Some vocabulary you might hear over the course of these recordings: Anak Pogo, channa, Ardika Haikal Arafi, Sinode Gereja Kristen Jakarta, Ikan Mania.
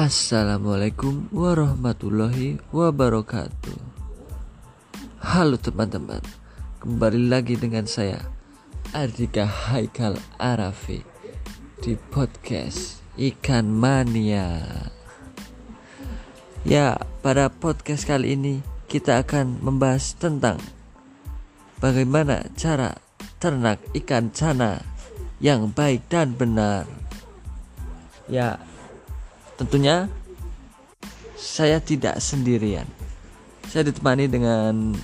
Assalamualaikum warahmatullahi wabarakatuh. Halo teman-teman, kembali lagi dengan saya Ardika Haikal Arafi di podcast Ikan Mania. Ya, pada podcast kali ini kita akan membahas tentang bagaimana cara ternak ikan channa yang baik dan benar. Ya, tentunya saya tidak sendirian. Saya ditemani dengan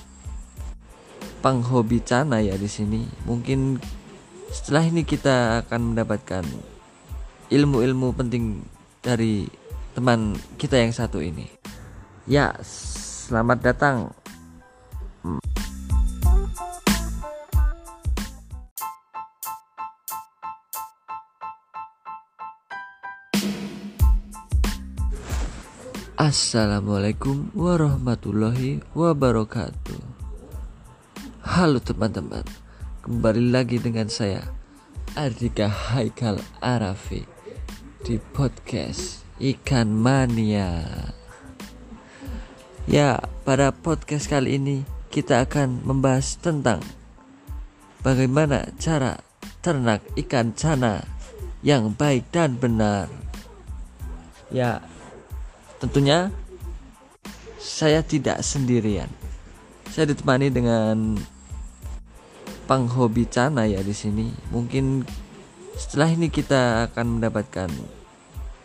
penghobi channa ya di sini. Mungkin setelah ini kita akan mendapatkan ilmu-ilmu penting dari teman kita yang satu ini. Ya, selamat datang. Assalamualaikum warahmatullahi wabarakatuh. Halo teman-teman, kembali lagi dengan saya Ardika Haikal Arafi di podcast Ikan Mania. Ya, pada podcast kali ini kita akan membahas tentang bagaimana cara ternak ikan channa yang baik dan benar. Ya, tentunya saya tidak sendirian. Saya ditemani dengan penghobi channa ya di sini. Mungkin setelah ini kita akan mendapatkan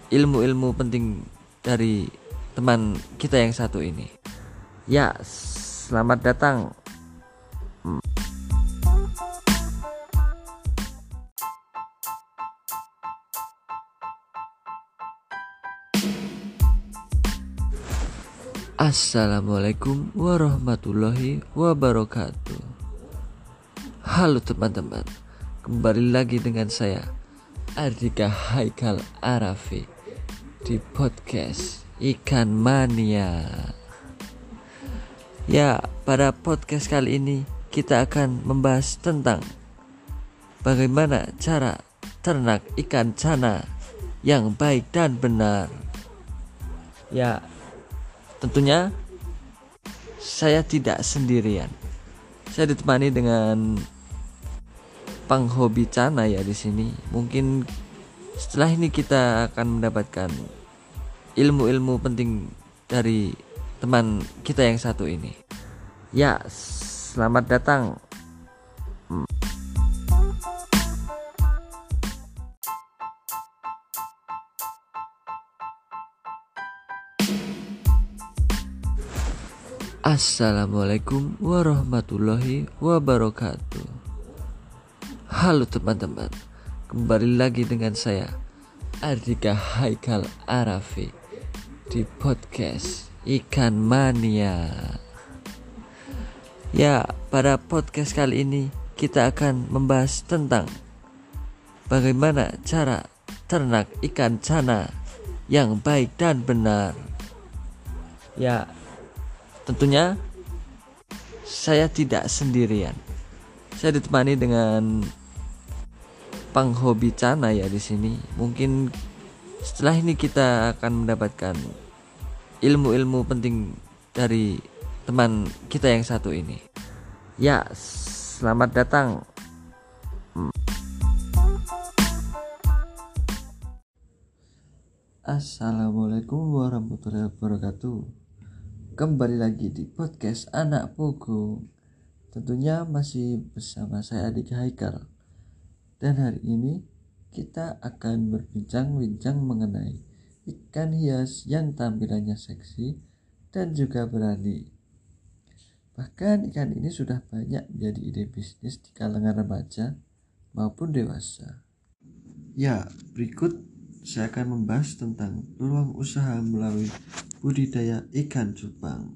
ilmu-ilmu penting dari teman kita yang satu ini. Ya, selamat datang. Assalamualaikum warahmatullahi wabarakatuh. Halo teman-teman, kembali lagi dengan saya Ardika Haikal Arafi di podcast Ikan Mania. Ya, pada podcast kali ini kita akan membahas tentang bagaimana cara ternak ikan channa yang baik dan benar. Ya, tentunya saya tidak sendirian. Saya ditemani dengan penghobi channa ya di sini. Mungkin setelah ini kita akan mendapatkan ilmu-ilmu penting dari teman kita yang satu ini. Ya, selamat datang. Assalamualaikum warahmatullahi wabarakatuh. Halo teman-teman, kembali lagi dengan saya Ardika Haikal Arafi di podcast Ikan Mania. Ya, pada podcast kali ini kita akan membahas tentang bagaimana cara ternak ikan channa yang baik dan benar. Ya, tentunya saya tidak sendirian. Saya ditemani dengan penghobi channa ya di sini. Mungkin setelah ini kita akan mendapatkan ilmu-ilmu penting dari teman kita yang satu ini. Ya, selamat datang. Assalamualaikum warahmatullahi wabarakatuh. Kembali lagi di podcast Anak Pogo. Tentunya masih bersama saya Ardika Haikal. Dan hari ini kita akan berbincang-bincang mengenai ikan hias yang tampilannya seksi dan juga berani. Bahkan ikan ini sudah banyak menjadi ide bisnis di kalangan remaja maupun dewasa. Ya, berikut saya akan membahas tentang peluang usaha melalui budidaya ikan cupang.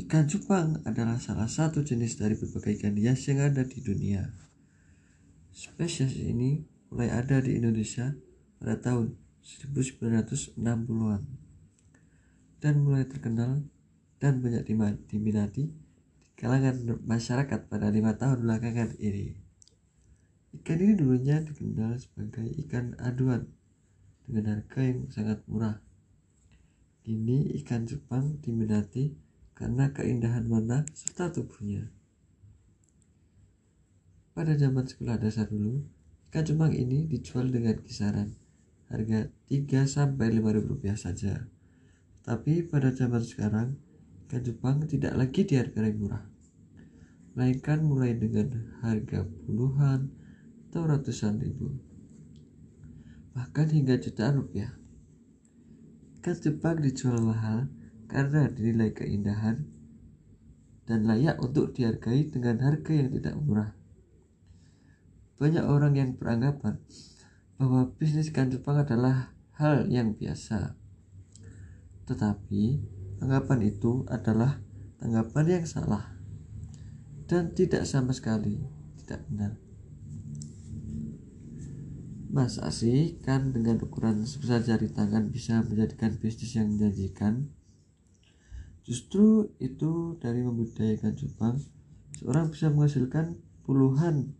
Ikan cupang adalah salah satu jenis dari berbagai ikan hias yang ada di dunia. Spesies ini mulai ada di Indonesia pada tahun 1960-an dan mulai terkenal dan banyak diminati di kalangan masyarakat pada 5 tahun belakangan ini. Ikan ini dulunya dikenal sebagai ikan aduan dengan harga yang sangat murah. Kini ikan Jepang diminati karena keindahan warna serta tubuhnya. Pada zaman sekolah dasar dulu, ikan Jepang ini dijual dengan kisaran harga 3-5 ribu rupiah saja. Tapi pada zaman sekarang, ikan Jepang tidak lagi di harga yang murah, melainkan mulai dengan harga puluhan atau ratusan ribu, bahkan hingga jutaan rupiah. Ikan Jepang dijual mahal karena dinilai keindahan dan layak untuk dihargai dengan harga yang tidak murah. Banyak orang yang beranggapan bahwa bisnis ikan Jepang adalah hal yang biasa, tetapi anggapan itu adalah tanggapan yang salah dan tidak sama sekali tidak benar. Masa sih ikan dengan ukuran sebesar jari tangan bisa menjadikan bisnis yang menjanjikan? Justru itu, dari membudidayakan Jepang, seorang bisa menghasilkan puluhan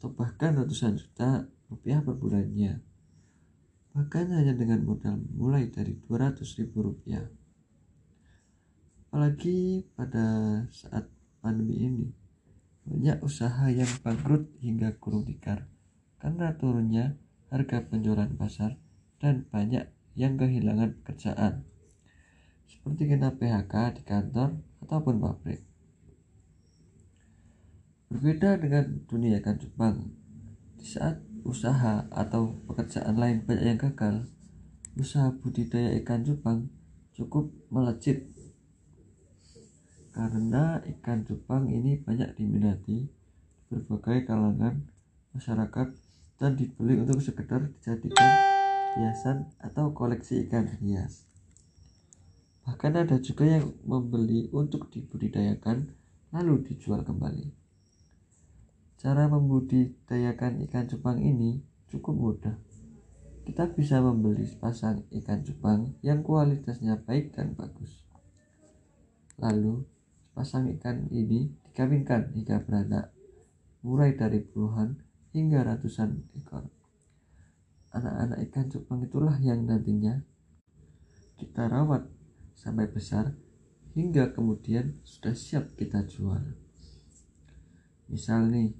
atau bahkan ratusan juta rupiah per bulannya. Bahkan hanya dengan modal mulai dari 200 ribu rupiah. Apalagi pada saat pandemi ini, banyak usaha yang bangkrut hingga kurung tikar karena turunnya harga penjualan pasar dan banyak yang kehilangan pekerjaan, seperti kena PHK di kantor ataupun pabrik. Berbeda dengan dunia ikan Jepang, di saat usaha atau pekerjaan lain banyak yang gagal, usaha budidaya ikan Jepang cukup melejit karena ikan Jepang ini banyak diminati berbagai kalangan masyarakat dan dibeli untuk sekedar dijadikan hiasan atau koleksi ikan hias. Bahkan ada juga yang membeli untuk dibudidayakan lalu dijual kembali. Cara membudidayakan ikan Jepang ini cukup mudah. Kita bisa membeli sepasang ikan Jepang yang kualitasnya baik dan bagus. Lalu sepasang ikan ini dikawinkan hingga beranak, mulai dari puluhan hingga ratusan ekor. Anak-anak ikan Jepang itulah yang nantinya kita rawat sampai besar hingga kemudian sudah siap kita jual. Misal nih,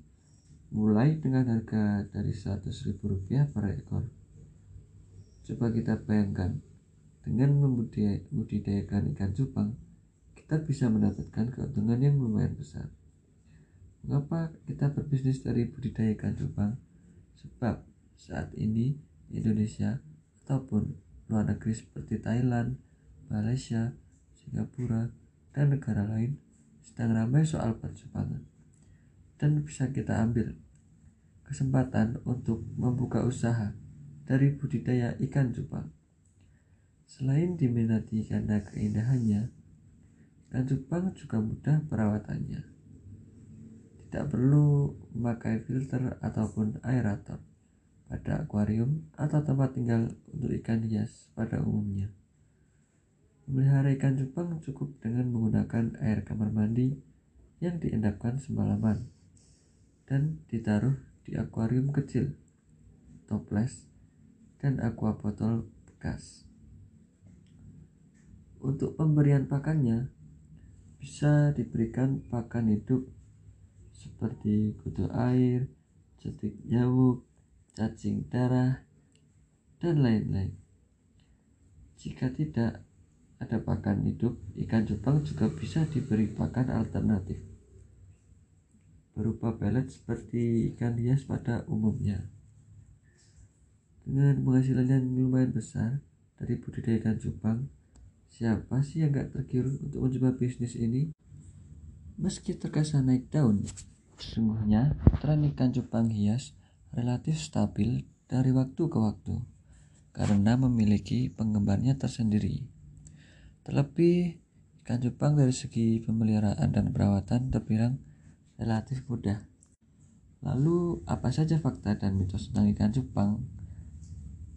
mulai dengan harga dari 100 ribu rupiah per ekor. Coba kita bayangkan, dengan membudidayakan ikan Jepang, kita bisa mendapatkan keuntungan yang lumayan besar. Mengapa kita berbisnis dari budidaya ikan Jepang? Sebab saat ini Indonesia ataupun luar negeri seperti Thailand, Malaysia, Singapura, dan negara lain sedang ramai soal perjepangan, dan bisa kita ambil kesempatan untuk membuka usaha dari budidaya ikan Jepang. Selain diminati karena keindahannya, ikan Jepang juga mudah perawatannya. Tidak perlu memakai filter ataupun aerator pada akuarium atau tempat tinggal untuk ikan hias pada umumnya. Memelihara ikan Jepang cukup dengan menggunakan air kamar mandi yang diendapkan semalaman dan ditaruh di akuarium kecil, toples, dan aqua botol bekas. Untuk pemberian pakannya, bisa diberikan pakan hidup seperti kutu air, cetik nyamuk, cacing darah, dan lain-lain. Jika tidak ada pakan hidup, ikan Jepang juga bisa diberi pakan alternatif berupa pelet seperti ikan hias pada umumnya. Dengan penghasilan yang lumayan besar dari budidaya ikan Jepang, siapa sih yang gak tergiur untuk mencoba bisnis ini? Meski terkesan naik daun, sesungguhnya tren ikan Jepang hias relatif stabil dari waktu ke waktu karena memiliki penggemarnya tersendiri. Terlebih, ikan Jepang dari segi pemeliharaan dan perawatan terbilang relatif mudah. Lalu, apa saja fakta dan mitos tentang ikan Jepang?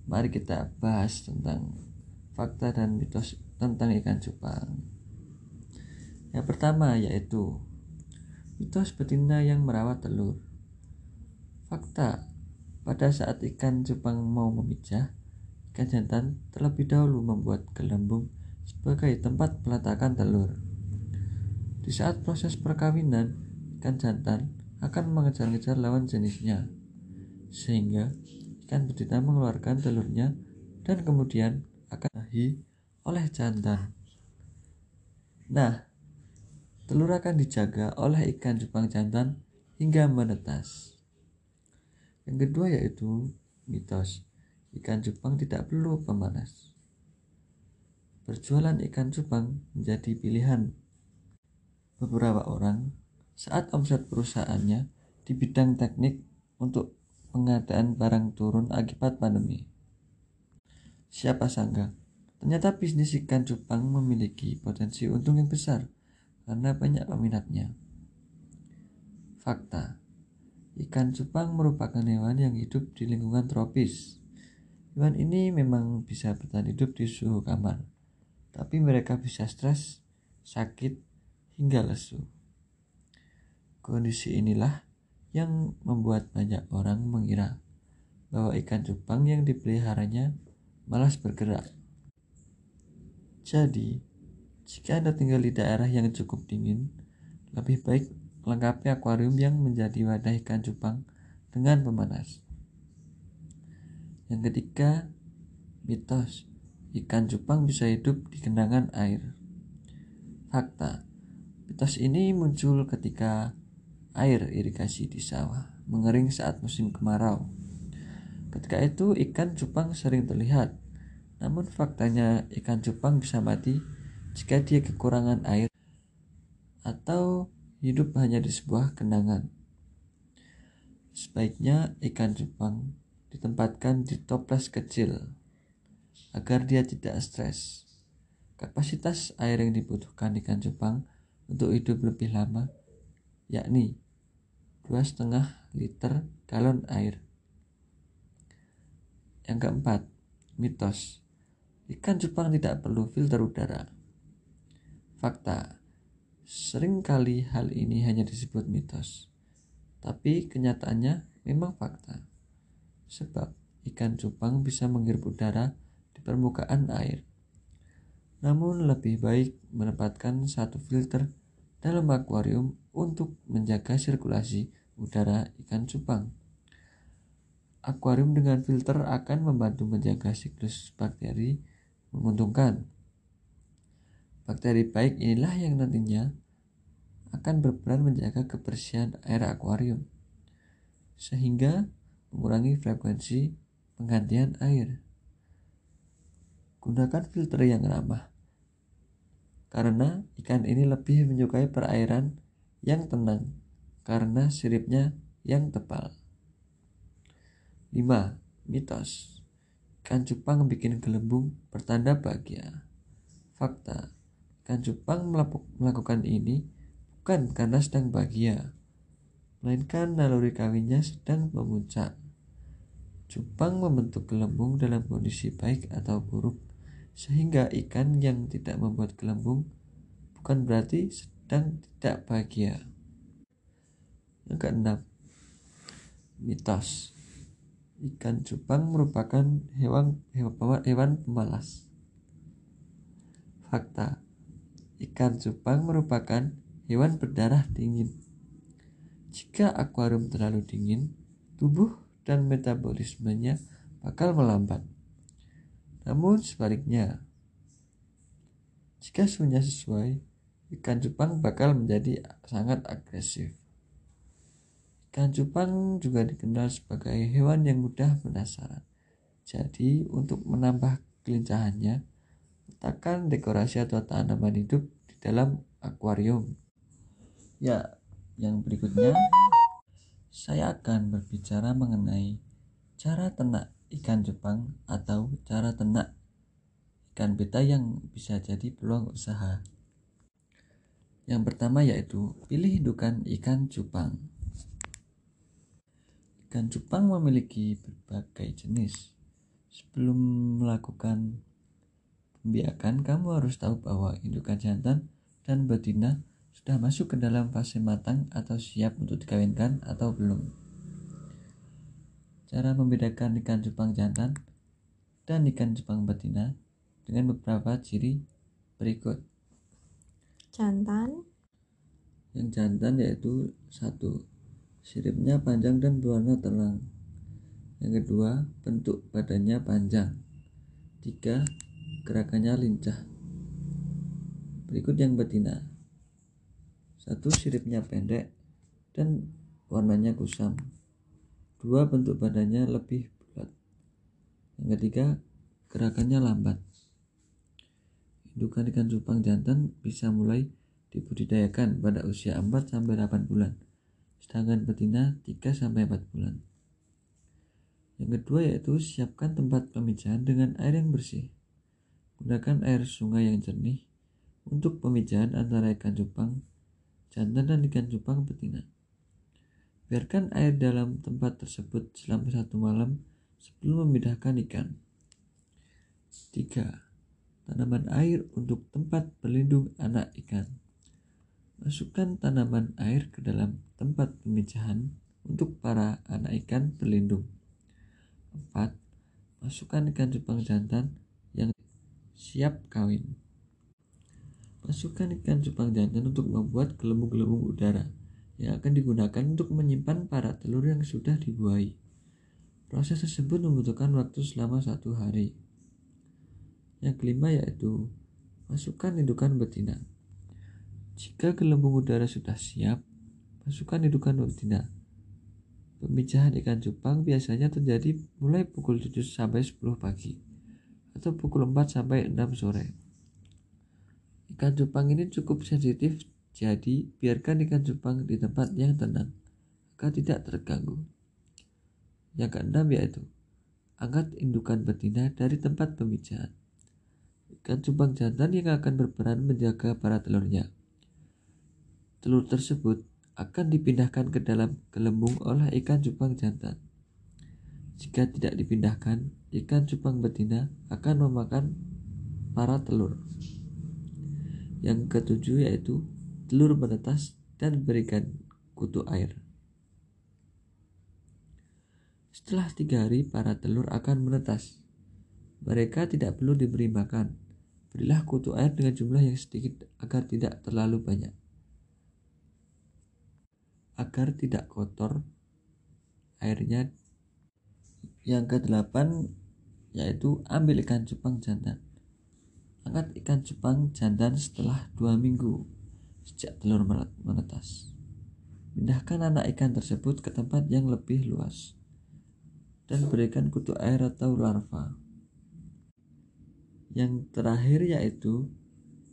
Mari kita bahas tentang fakta dan mitos tentang ikan Jepang. Yang pertama yaitu mitos betina yang merawat telur. Fakta, pada saat ikan Jepang mau memijah, Jantan terlebih dahulu membuat gelembung sebagai tempat peletakan telur. Di saat proses perkawinan, ikan jantan akan mengejar-ngejar lawan jenisnya, sehingga ikan betina mengeluarkan telurnya dan kemudian akan ditahi oleh jantan. Nah, telur akan dijaga oleh ikan cupang jantan hingga menetas. Yang kedua yaitu mitos. Ikan cupang tidak perlu pemanas. Perjualan ikan cupang menjadi pilihan beberapa orang saat omset perusahaannya di bidang teknik untuk pengadaan barang turun akibat pandemi. Siapa sangka, ternyata bisnis ikan cupang memiliki potensi untung yang besar karena banyak peminatnya. Fakta, ikan cupang merupakan hewan yang hidup di lingkungan tropis. Hewan ini memang bisa bertahan hidup di suhu kamar, tapi mereka bisa stres, sakit, hingga lesu. Kondisi inilah yang membuat banyak orang mengira bahwa ikan cupang yang dipeliharanya malas bergerak. Jadi, jika Anda tinggal di daerah yang cukup dingin, lebih baik lengkapi akuarium yang menjadi wadah ikan cupang dengan pemanas. Yang ketiga, mitos, ikan cupang bisa hidup di genangan air. Fakta, mitos ini muncul ketika air irigasi di sawah mengering saat musim kemarau. Ketika itu ikan cupang sering terlihat, namun faktanya ikan cupang bisa mati jika dia kekurangan air atau hidup hanya di sebuah genangan. Sebaiknya ikan cupang ditempatkan di toples kecil agar dia tidak stres. Kapasitas air yang dibutuhkan ikan cupang untuk hidup lebih lama yakni 2,5 liter galon air. Yang keempat, mitos. Ikan cupang tidak perlu filter udara. Fakta, seringkali hal ini hanya disebut mitos, tapi kenyataannya memang fakta. Sebab ikan cupang bisa menghirup udara di permukaan air. Namun lebih baik menempatkan satu filter dalam akuarium untuk menjaga sirkulasi udara ikan cupang. Akuarium dengan filter akan membantu menjaga siklus bakteri menguntungkan. Bakteri baik inilah yang nantinya akan berperan menjaga kebersihan air akuarium, sehingga mengurangi frekuensi penggantian air. Gunakan filter yang ramah, karena ikan ini lebih menyukai perairan yang tenang karena siripnya yang tebal. 5. Mitos. Ikan cupang bikin gelembung pertanda bahagia. Fakta, ikan cupang melakukan ini bukan karena sedang bahagia, melainkan naluri kawinnya sedang memuncak. Cupang membentuk gelembung dalam kondisi baik atau buruk, sehingga ikan yang tidak membuat gelembung bukan berarti sedang tidak bahagia. Yang keenam, mitos. Ikan cupang merupakan hewan pemalas. Fakta, ikan cupang merupakan hewan berdarah dingin. Jika akuarium terlalu dingin, tubuh dan metabolismenya bakal melambat. Namun sebaliknya, jika suhunya sesuai, ikan cupang bakal menjadi sangat agresif. Ikan cupang juga dikenal sebagai hewan yang mudah penasaran. Jadi untuk menambah kelincahannya, letakkan dekorasi atau tanaman hidup di dalam akuarium. Ya, yang berikutnya, saya akan berbicara mengenai cara ternak ikan cupang atau cara ternak ikan betta yang bisa jadi peluang usaha. Yang pertama yaitu pilih indukan ikan cupang. Ikan cupang memiliki berbagai jenis. Sebelum melakukan pembiakan, kamu harus tahu bahwa indukan jantan dan betina sudah masuk ke dalam fase matang atau siap untuk dikawinkan atau belum. Cara membedakan ikan cupang jantan dan ikan Jepang betina dengan beberapa ciri berikut. Jantan. Yang jantan yaitu 1. Siripnya panjang dan berwarna terang. Yang kedua, bentuk badannya panjang. 3. Gerakannya lincah. Berikut yang betina. 1. Siripnya pendek dan warnanya kusam. 2. Bentuk badannya lebih bulat. Yang ketiga, gerakannya lambat. Indukan ikan cupang jantan bisa mulai dibudidayakan pada usia 4-8 bulan, sedangkan betina 3-4 bulan. Yang kedua yaitu siapkan tempat pemijahan dengan air yang bersih. Gunakan air sungai yang jernih untuk pemijahan antara ikan cupang jantan dan ikan cupang betina. Biarkan air dalam tempat tersebut selama 1 malam sebelum memindahkan ikan. 3. Tanaman air untuk tempat berlindung anak ikan. Masukkan tanaman air ke dalam tempat pemijahan untuk para anak ikan berlindung. 4. Masukkan ikan cupang jantan yang siap kawin. Masukkan ikan cupang jantan untuk membuat gelembung-gelembung udara yang akan digunakan untuk menyimpan para telur yang sudah dibuahi. Proses tersebut membutuhkan waktu selama 1 hari. Yang kelima yaitu masukkan indukan betina. Jika gelembung udara sudah siap, masukkan indukan betina. Pemijahan ikan cupang biasanya terjadi mulai pukul 7-10 pagi atau pukul 4-6 sore. Ikan cupang ini cukup sensitif, jadi biarkan ikan cupang di tempat yang tenang agar tidak terganggu. Yang keenam yaitu angkat indukan betina dari tempat pemijahan. Ikan cupang jantan yang akan berperan menjaga para telurnya. Telur tersebut akan dipindahkan ke dalam gelembung oleh ikan cupang jantan. Jika tidak dipindahkan, ikan cupang betina akan memakan para telur. Yang ketujuh yaitu telur menetas dan berikan kutu air. Setelah 3 hari, para telur akan menetas. Mereka tidak perlu diberi makan. Berilah kutu air dengan jumlah yang sedikit agar tidak terlalu banyak. Agar tidak kotor airnya. Yang ke-8 yaitu ambil ikan cupang jantan. Angkat ikan cupang jantan setelah 2 minggu sejak telur menetas. Pindahkan anak ikan tersebut ke tempat yang lebih luas dan berikan kutu air atau larva. Yang terakhir yaitu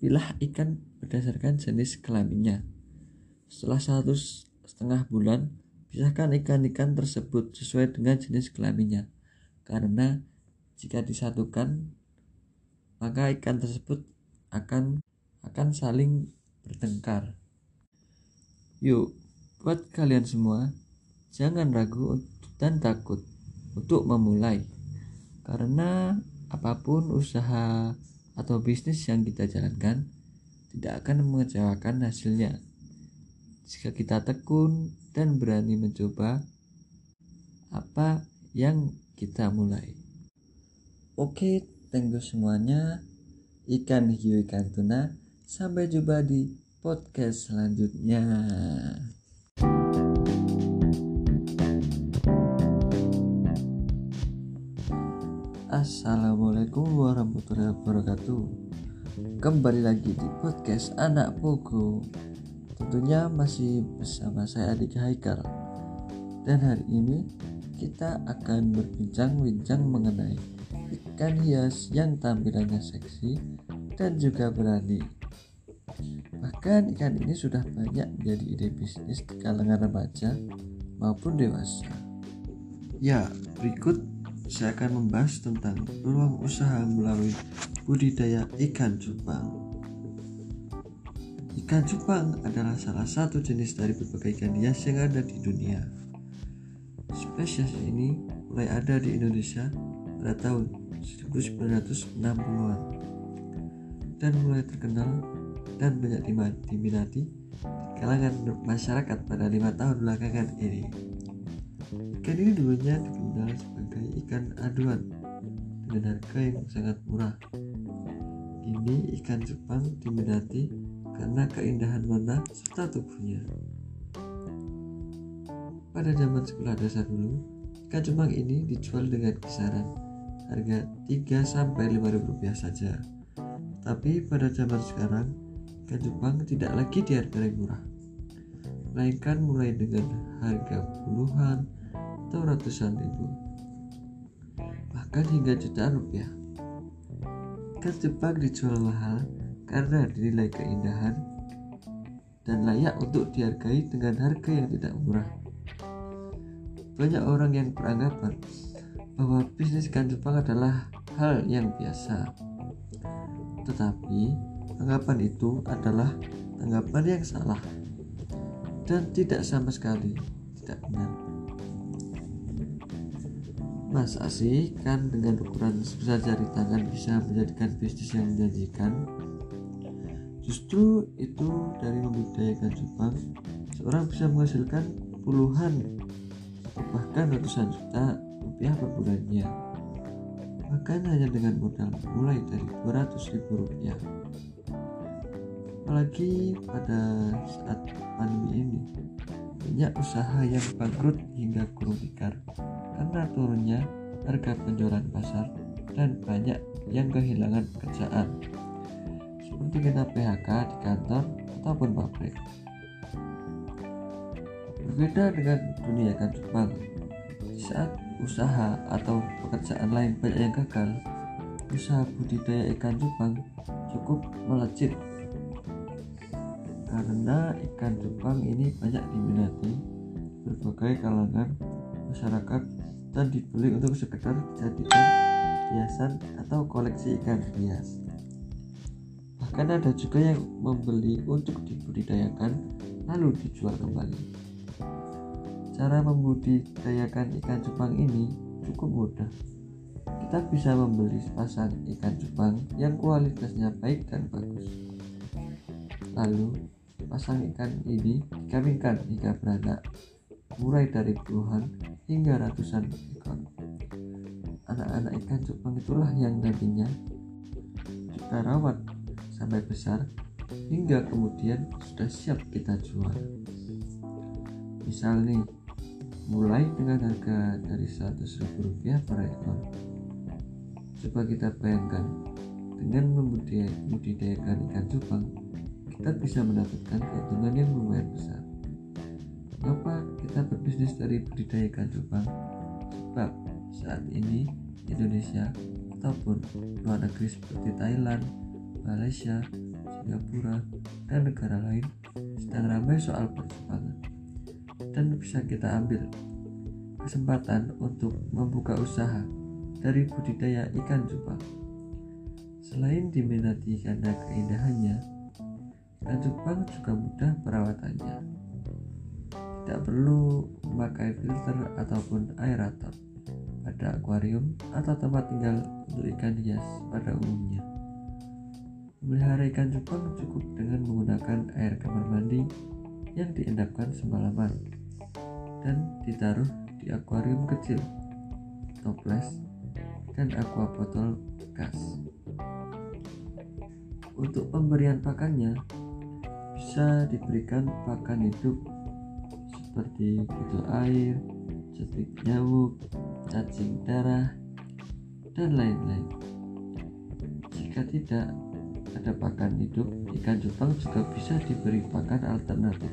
pilah ikan berdasarkan jenis kelaminnya. Setelah 1,5 bulan, pisahkan ikan-ikan tersebut sesuai dengan jenis kelaminnya. Karena jika disatukan, maka ikan tersebut akan saling bertengkar. Yuk, buat kalian semua, jangan ragu dan takut untuk memulai. Karena apapun usaha atau bisnis yang kita jalankan tidak akan mengecewakan hasilnya. Jika kita tekun dan berani mencoba apa yang kita mulai. Oke, thank you semuanya. Ikan hiu, ikan tuna. Sampai jumpa di podcast selanjutnya. Assalamualaikum warahmatullahi wabarakatuh. Kembali lagi di podcast Anak Pogo. Tentunya masih bersama saya Ardika Haikal. Dan hari ini kita akan berbincang-bincang mengenai ikan hias yang tampilannya seksi dan juga berani. Bahkan ikan ini sudah banyak menjadi ide bisnis di kalangan remaja maupun dewasa. Ya, berikut saya akan membahas tentang peluang usaha melalui budidaya ikan cupang. Ikan cupang adalah salah satu jenis dari berbagai ikan hias yang ada di dunia. Spesies ini mulai ada di Indonesia pada tahun 1960-an dan mulai terkenal dan banyak diminati di kalangan masyarakat pada 5 tahun belakangan ini. Ikan ini dulunya dikenal sebagai ikan aduan dengan harga yang sangat murah. Ini ikan Jepang diminati karena keindahan warna serta tubuhnya. Pada zaman sekolah dasar dulu, ikan Jepang ini dijual dengan kisaran harga 3-5 ribu rupiah saja. Tapi pada zaman sekarang, ikan Jepang tidak lagi di harga yang murah, melainkan mulai dengan harga puluhan atau ratusan ribu, bahkan hingga jutaan rupiah. Ikan Jepang dijual mahal karena dinilai keindahan dan layak untuk dihargai dengan harga yang tidak murah. Banyak orang yang beranggapan bahwa bisnis ikan Jepang adalah hal yang biasa, tetapi anggapan itu adalah anggapan yang salah dan tidak sama sekali tidak benar. Masa sih ikan dengan ukuran sebesar jari tangan bisa menjadikan bisnis yang menjanjikan? Justru itu, dari membudidayakan Jepang, seorang bisa menghasilkan puluhan bahkan ratusan juta rupiah per bulannya. Bahkan hanya dengan modal mulai dari 200 ribu rupiah. Apalagi pada saat pandemi ini, banyak usaha yang bangkrut hingga kurung tikar karena turunnya harga penjualan pasar dan banyak yang kehilangan pekerjaan, seperti kena PHK di kantor ataupun pabrik. Berbeda dengan dunia ikan Jepang, saat usaha atau pekerjaan lain banyak yang gagal, usaha budidaya ikan Jepang cukup melejit karena ikan Jepang ini banyak diminati berbagai kalangan masyarakat dan dibeli untuk sekedar dijadikan hiasan atau koleksi ikan hias. Bahkan ada juga yang membeli untuk dibudidayakan lalu dijual kembali. Cara membudidayakan ikan Jepang ini cukup mudah. Kita bisa membeli sepasang ikan Jepang yang kualitasnya baik dan bagus, lalu pasang ikan ini dikawinkan hingga beranak, mulai dari puluhan hingga ratusan ekor. Anak-anak ikan Jepang itulah yang nantinya kita rawat sampai besar hingga kemudian sudah siap kita jual. Misal nih, mulai dengan harga dari 100 ribu rupiah per ekor. Coba kita bayangkan, dengan membudidayakan ikan Jepang, kita bisa mendapatkan keuntungan yang lumayan besar. Mengapa kita berbisnis dari budidaya ikan Jepang? Sebab saat ini Indonesia ataupun luar negeri seperti Thailand, Malaysia, Singapura, dan negara lain sedang ramai soal perjepangan, dan bisa kita ambil kesempatan untuk membuka usaha dari budidaya ikan Jepang. Selain diminati karena keindahannya, ikan Jepang juga mudah perawatannya. Tidak perlu memakai filter ataupun aerator pada akuarium atau tempat tinggal untuk ikan hias pada umumnya. Memelihara ikan Jepang cukup dengan menggunakan air kamar mandi yang diendapkan semalaman dan ditaruh di akuarium kecil, toples, dan aqua botol bekas. Untuk pemberian pakannya, bisa diberikan pakan hidup seperti butuh air, jentik nyamuk, cacing darah, dan lain-lain. Jika tidak ada pakan hidup, ikan Jepang juga bisa diberi pakan alternatif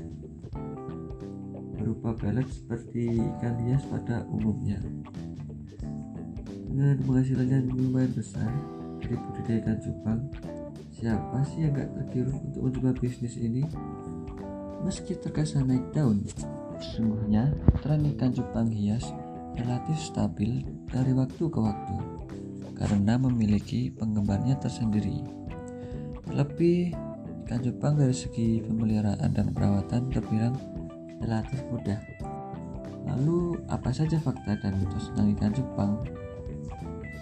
berupa pelet seperti ikan hias pada umumnya. Dengan penghasilannya lumayan besar dari budidaya ikan Jepang, siapa sih yang gak tergiur untuk mencoba bisnis ini? Meski terkesan naik daun, sesungguhnya tren ikan Jepang hias relatif stabil dari waktu ke waktu karena memiliki penggemarnya tersendiri. Terlebih, ikan Jepang dari segi pemeliharaan dan perawatan terbilang relatif mudah. Lalu, apa saja fakta dan mitos tentang ikan Jepang?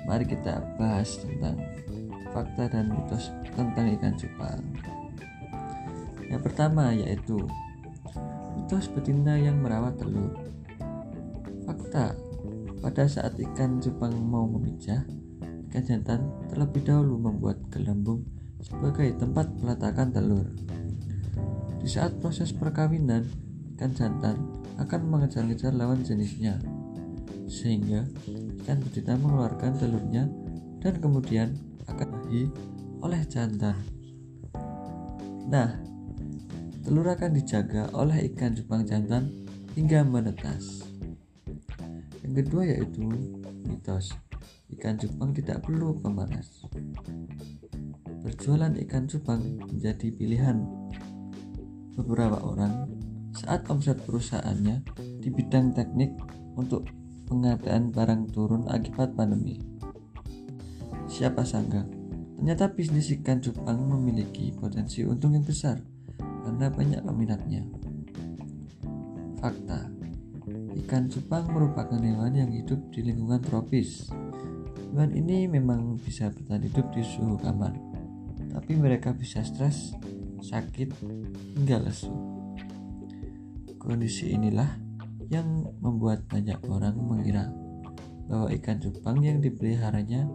Mari kita bahas tentang fakta dan mitos tentang ikan Jepang. Yang pertama yaitu mitos betina yang merawat telur. Fakta, pada saat ikan Jepang mau memijah, jantan terlebih dahulu membuat gelembung sebagai tempat peletakan telur. Di saat proses perkawinan, ikan jantan akan mengejar-ngejar lawan jenisnya, sehingga ikan betina mengeluarkan telurnya dan kemudian akan diraih oleh jantan. Nah, telur akan dijaga oleh ikan cupang jantan hingga menetas. Yang kedua yaitu mitos, ikan cupang tidak perlu pemanas. Berjualan ikan cupang menjadi pilihan beberapa orang saat omset perusahaannya di bidang teknik untuk pengadaan barang turun akibat pandemi. Siapa sangka, ternyata bisnis ikan cupang memiliki potensi untung yang besar karena banyak peminatnya. Fakta, ikan cupang merupakan hewan yang hidup di lingkungan tropis. Hewan ini memang bisa bertahan hidup di suhu kamar, tapi mereka bisa stres, sakit, hingga lesu. Kondisi inilah yang membuat banyak orang mengira bahwa ikan cupang yang dipeliharanya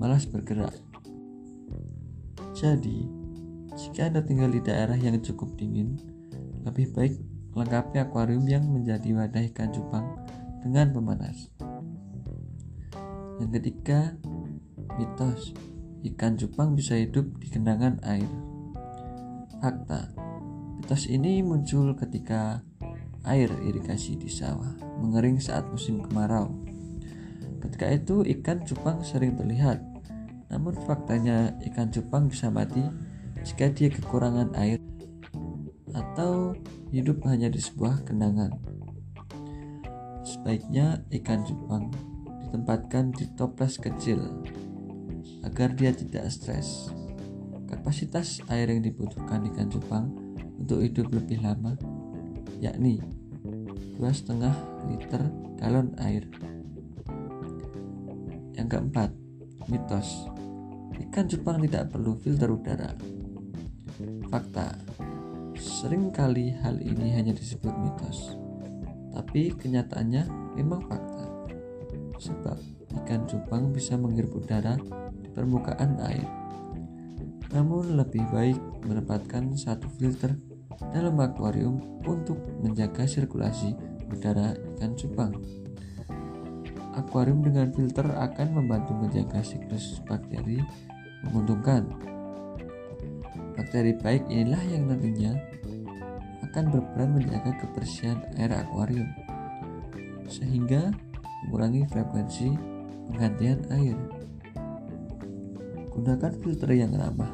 malas bergerak. Jadi, jika Anda tinggal di daerah yang cukup dingin, lebih baik lengkapi akuarium yang menjadi wadah ikan cupang dengan pemanas. Yang ketiga, mitos, ikan cupang bisa hidup di genangan air. Fakta, mitos ini muncul ketika air irigasi di sawah mengering saat musim kemarau. Ketika itu ikan cupang sering terlihat, namun faktanya ikan cupang bisa mati jika dia kekurangan air atau hidup hanya di sebuah genangan. Sebaiknya ikan cupang ditempatkan di toples kecil agar dia tidak stres. Kapasitas air yang dibutuhkan ikan cupang untuk hidup lebih lama yakni 2,5 liter galon air. Yang keempat, mitos, ikan cupang tidak perlu filter udara. Fakta, seringkali hal ini hanya disebut mitos, tapi kenyataannya memang fakta. Sebab ikan cupang bisa menghirup udara di permukaan air. Namun lebih baik menempatkan satu filter dalam akuarium untuk menjaga sirkulasi udara ikan cupang. Akuarium dengan filter akan membantu menjaga siklus bakteri menguntungkan. Bakteri baik inilah yang nantinya akan berperan menjaga kebersihan air akuarium sehingga mengurangi frekuensi penggantian air. Gunakan filter yang ramah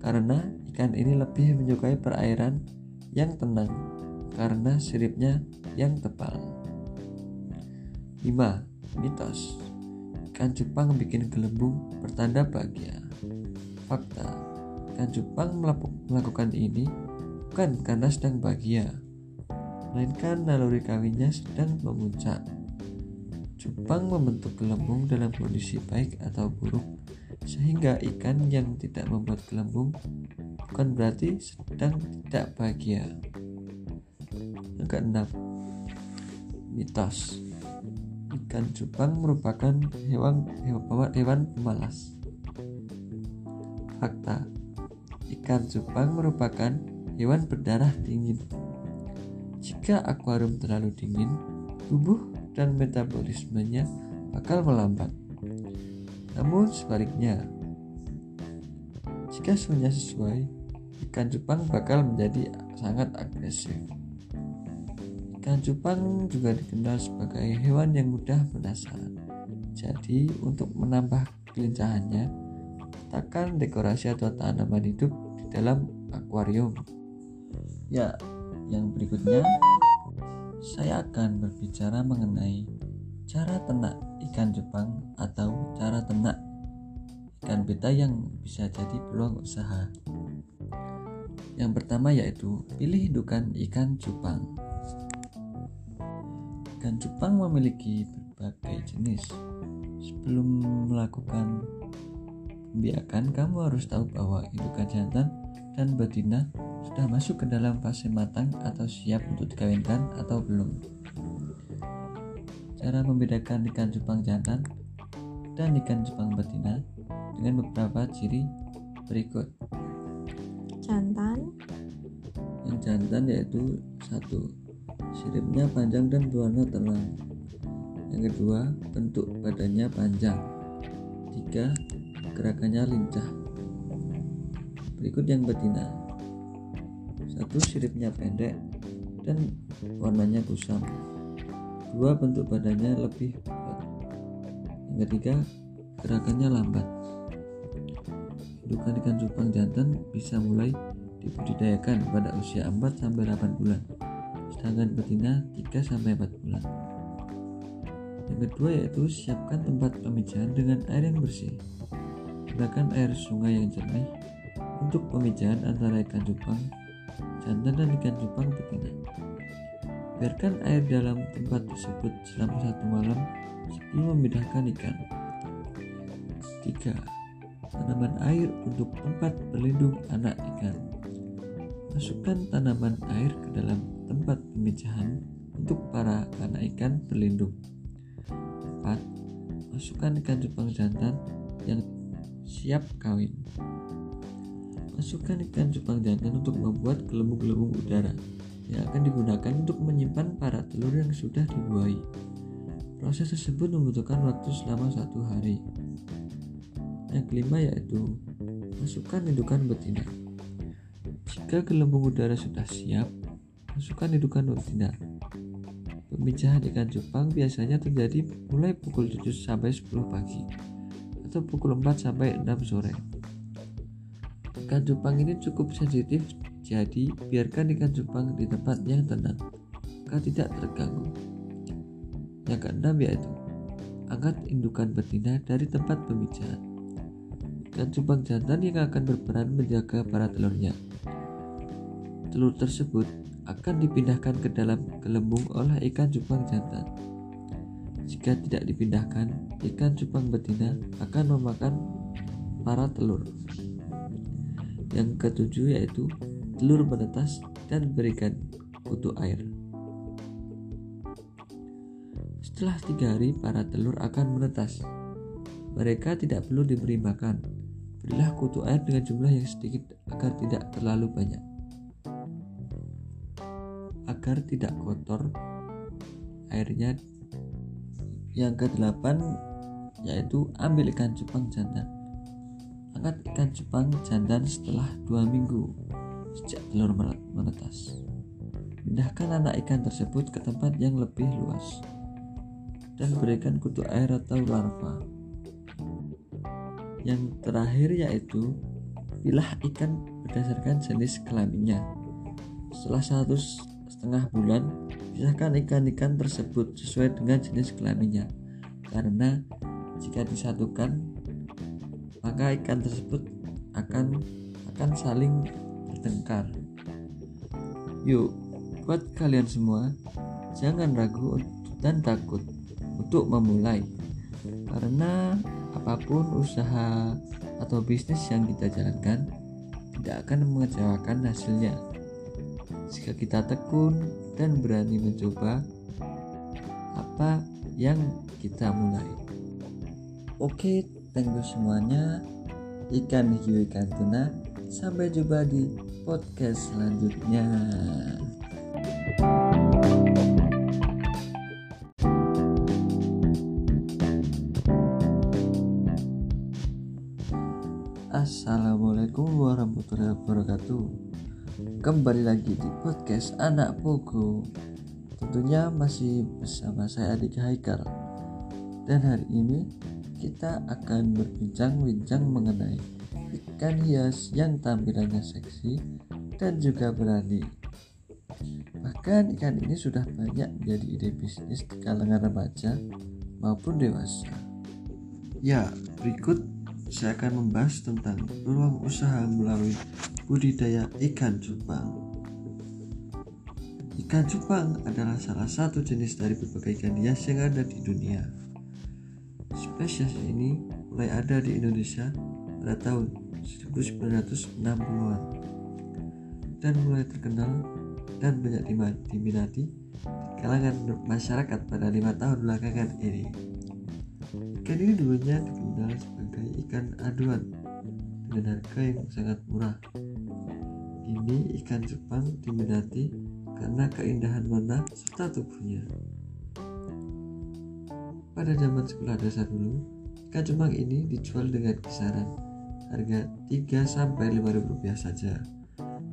karena ikan ini lebih menyukai perairan yang tenang karena siripnya yang tebal. 5. Mitos, ikan cupang bikin gelembung pertanda bahagia. Fakta, ikan cupang melakukan ini bukan karena sedang bahagia, melainkan naluri kawinnya sedang memuncak. Cupang membentuk gelembung dalam kondisi baik atau buruk, sehingga ikan yang tidak membuat gelembung bukan berarti sedang tidak bahagia. Yang keenam, mitos, ikan cupang merupakan hewan pemalas. Fakta, ikan cupang merupakan hewan berdarah dingin. Jika akuarium terlalu dingin, tubuh dan metabolismenya bakal melambat. Namun sebaliknya, jika suhunya sesuai, ikan cupang bakal menjadi sangat agresif. Ikan cupang juga dikenal sebagai hewan yang mudah penasaran. Jadi untuk menambah kelincahannya, letakkan dekorasi atau tanaman hidup di dalam akuarium. Ya, yang berikutnya saya akan berbicara mengenai cara ternak ikan cupang atau cara ternak ikan betta yang bisa jadi peluang usaha. Yang pertama yaitu pilih indukan ikan cupang. Ikan cupang memiliki berbagai jenis. Sebelum melakukan pembiakan, kamu harus tahu bahwa indukan jantan dan betina sudah masuk ke dalam fase matang atau siap untuk dikawinkan atau belum. Cara membedakan ikan cupang jantan dan ikan cupang betina dengan beberapa ciri berikut. Jantan. Yang jantan yaitu 1. Siripnya panjang dan berwarna terang. Yang kedua, bentuk badannya panjang. 3. Gerakannya lincah. Berikut yang betina. 1. Siripnya pendek dan warnanya kusam. 2. Bentuk badannya lebih bulat. Yang ketiga, gerakannya lambat. Indukan ikan cupang jantan bisa mulai dibudidayakan pada usia 4-8 bulan, sedangkan betina 3-4 bulan. Yang kedua yaitu siapkan tempat pemijahan dengan air yang bersih. Gunakan air sungai yang jernih untuk pemijahan antara ikan cupang jantan dan ikan cupang betina. Biarkan air dalam tempat tersebut selama 1 malam sebelum memindahkan ikan. 3. Tanaman air untuk tempat berlindung anak ikan. Masukkan tanaman air ke dalam tempat pemijahan untuk para anak ikan berlindung. 4. Masukkan ikan cupang jantan yang siap kawin. Masukkan ikan cupang jantan untuk membuat gelembung-gelembung udara yang akan digunakan untuk menyimpan para telur yang sudah dibuahi. Proses tersebut membutuhkan waktu selama 1 hari. Yang kelima yaitu masukkan indukan betina. Jika gelembung udara sudah siap, masukkan indukan betina. Pemijahan ikan cupang biasanya terjadi mulai pukul 7-10 pagi atau pukul 4-6 sore. Ikan cupang ini cukup sensitif, jadi biarkan ikan cupang di tempat yang tenang agar tidak terganggu. Yang keenam yaitu angkat indukan betina dari tempat pemijahan. Ikan cupang jantan yang akan berperan menjaga para telurnya. Telur tersebut akan dipindahkan ke dalam gelembung oleh ikan cupang jantan. Jika tidak dipindahkan, ikan cupang betina akan memakan para telur. Yang ketujuh yaitu telur menetas dan berikan kutu air. Setelah 3 hari para telur akan menetas. Mereka tidak perlu diberi makan. Berilah kutu air dengan jumlah yang sedikit agar tidak terlalu banyak, agar tidak kotor airnya. Yang ke-8 yaitu ambil ikan cupang jantan. Angkat ikan cupang jantan setelah 2 minggu sejak telur menetas. Pindahkan anak ikan tersebut ke tempat yang lebih luas dan berikan kutu air atau larva. Yang terakhir yaitu pilah ikan berdasarkan jenis kelaminnya. Setelah 1,5 bulan, pisahkan ikan-ikan tersebut sesuai dengan jenis kelaminnya, karena jika disatukan maka ikan tersebut akan saling bertengkar. Yuk, buat kalian semua, jangan ragu dan takut untuk memulai, karena apapun usaha atau bisnis yang kita jalankan tidak akan mengecewakan hasilnya jika kita tekun dan berani mencoba apa yang kita mulai. Oke, thank you semuanya. Ikan hiu, ikan tuna. Sampai jumpa di podcast selanjutnya. Assalamualaikum warahmatullahi wabarakatuh. Kembali lagi di podcast Anak Pogo. Tentunya masih bersama saya Ardika Haikal. Dan hari ini kita akan berbincang-bincang mengenai ikan hias yang tampilannya seksi dan juga berani. Bahkan ikan ini sudah banyak menjadi ide bisnis di kalangan remaja maupun dewasa. Ya, berikut saya akan membahas tentang peluang usaha melalui budidaya ikan cupang. Ikan cupang adalah salah satu jenis dari berbagai ikan hias yang ada di dunia. Spesies ini mulai ada di Indonesia pada tahun 1960-an dan mulai terkenal dan banyak diminati di kalangan masyarakat pada 5 tahun belakangan ini. Ikan ini dulunya dikenal sebagai ikan aduan dengan harga yang sangat murah. Ini ikan Jepang diminati karena keindahan warna serta tubuhnya. Pada zaman sekolah dasar dulu, ikan Jepang ini dijual dengan kisaran harga 3-5 ribu rupiah saja.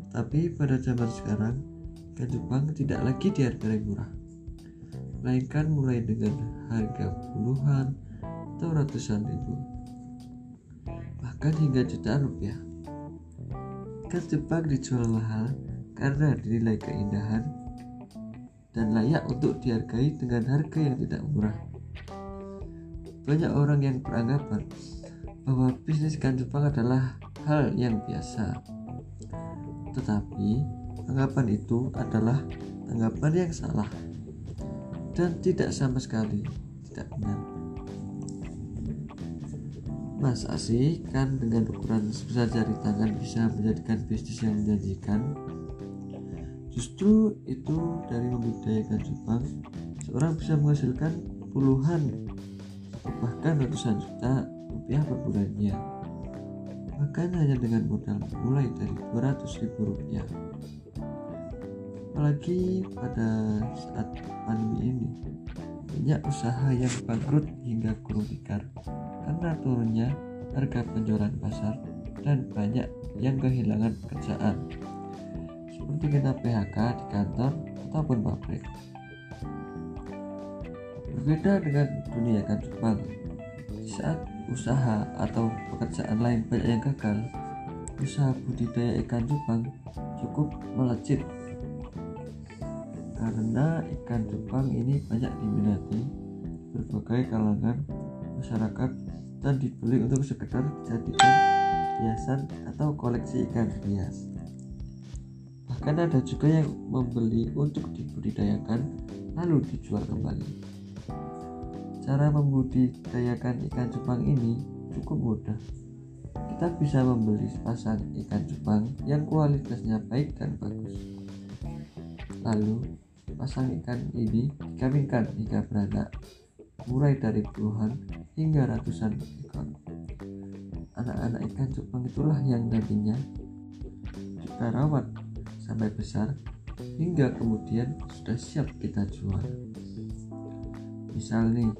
Tapi pada zaman sekarang, ikan Jepang tidak lagi di harga yang murah, melainkan mulai dengan harga puluhan atau ratusan ribu, bahkan hingga jutaan rupiah. Ikan Jepang dijual mahal karena dinilai keindahan dan layak untuk dihargai dengan harga yang tidak murah. Banyak orang yang beranggapan bahwa bisnis ikan Jepang adalah hal yang biasa, tetapi anggapan itu adalah anggapan yang salah dan tidak sama sekali tidak benar. Masa sih ikan dengan ukuran sebesar jari tangan bisa menjadikan bisnis yang menjanjikan? Justru itu, dari membudidayakan Jepang, seorang bisa menghasilkan puluhan bahkan ratusan juta rupiah per bulannya. Bahkan hanya dengan modal mulai dari 200 ribu rupiah. Apalagi pada saat pandemi ini, banyak usaha yang bangkrut hingga gulung tikar karena turunnya harga penjualan pasar, dan banyak yang kehilangan pekerjaan seperti kena PHK di kantor ataupun pabrik. Berbeda dengan dunia ikan Jepang, saat usaha atau pekerjaan lain banyak yang gagal, usaha budidaya ikan Jepang cukup melejit karena ikan Jepang ini banyak diminati berbagai kalangan masyarakat dan dibeli untuk sekedar dijadikan hiasan atau koleksi ikan hias. Bahkan ada juga yang membeli untuk dibudidayakan lalu dijual kembali. Cara membudidayakan ikan Jepang ini cukup mudah. Kita bisa membeli sepasang ikan Jepang yang kualitasnya baik dan bagus, lalu pasang ikan ini dikawinkan hingga beranak, mulai dari puluhan hingga ratusan ekor. Anak-anak ikan Jepang itulah yang nantinya kita rawat sampai besar hingga kemudian sudah siap kita jual. Misal nih,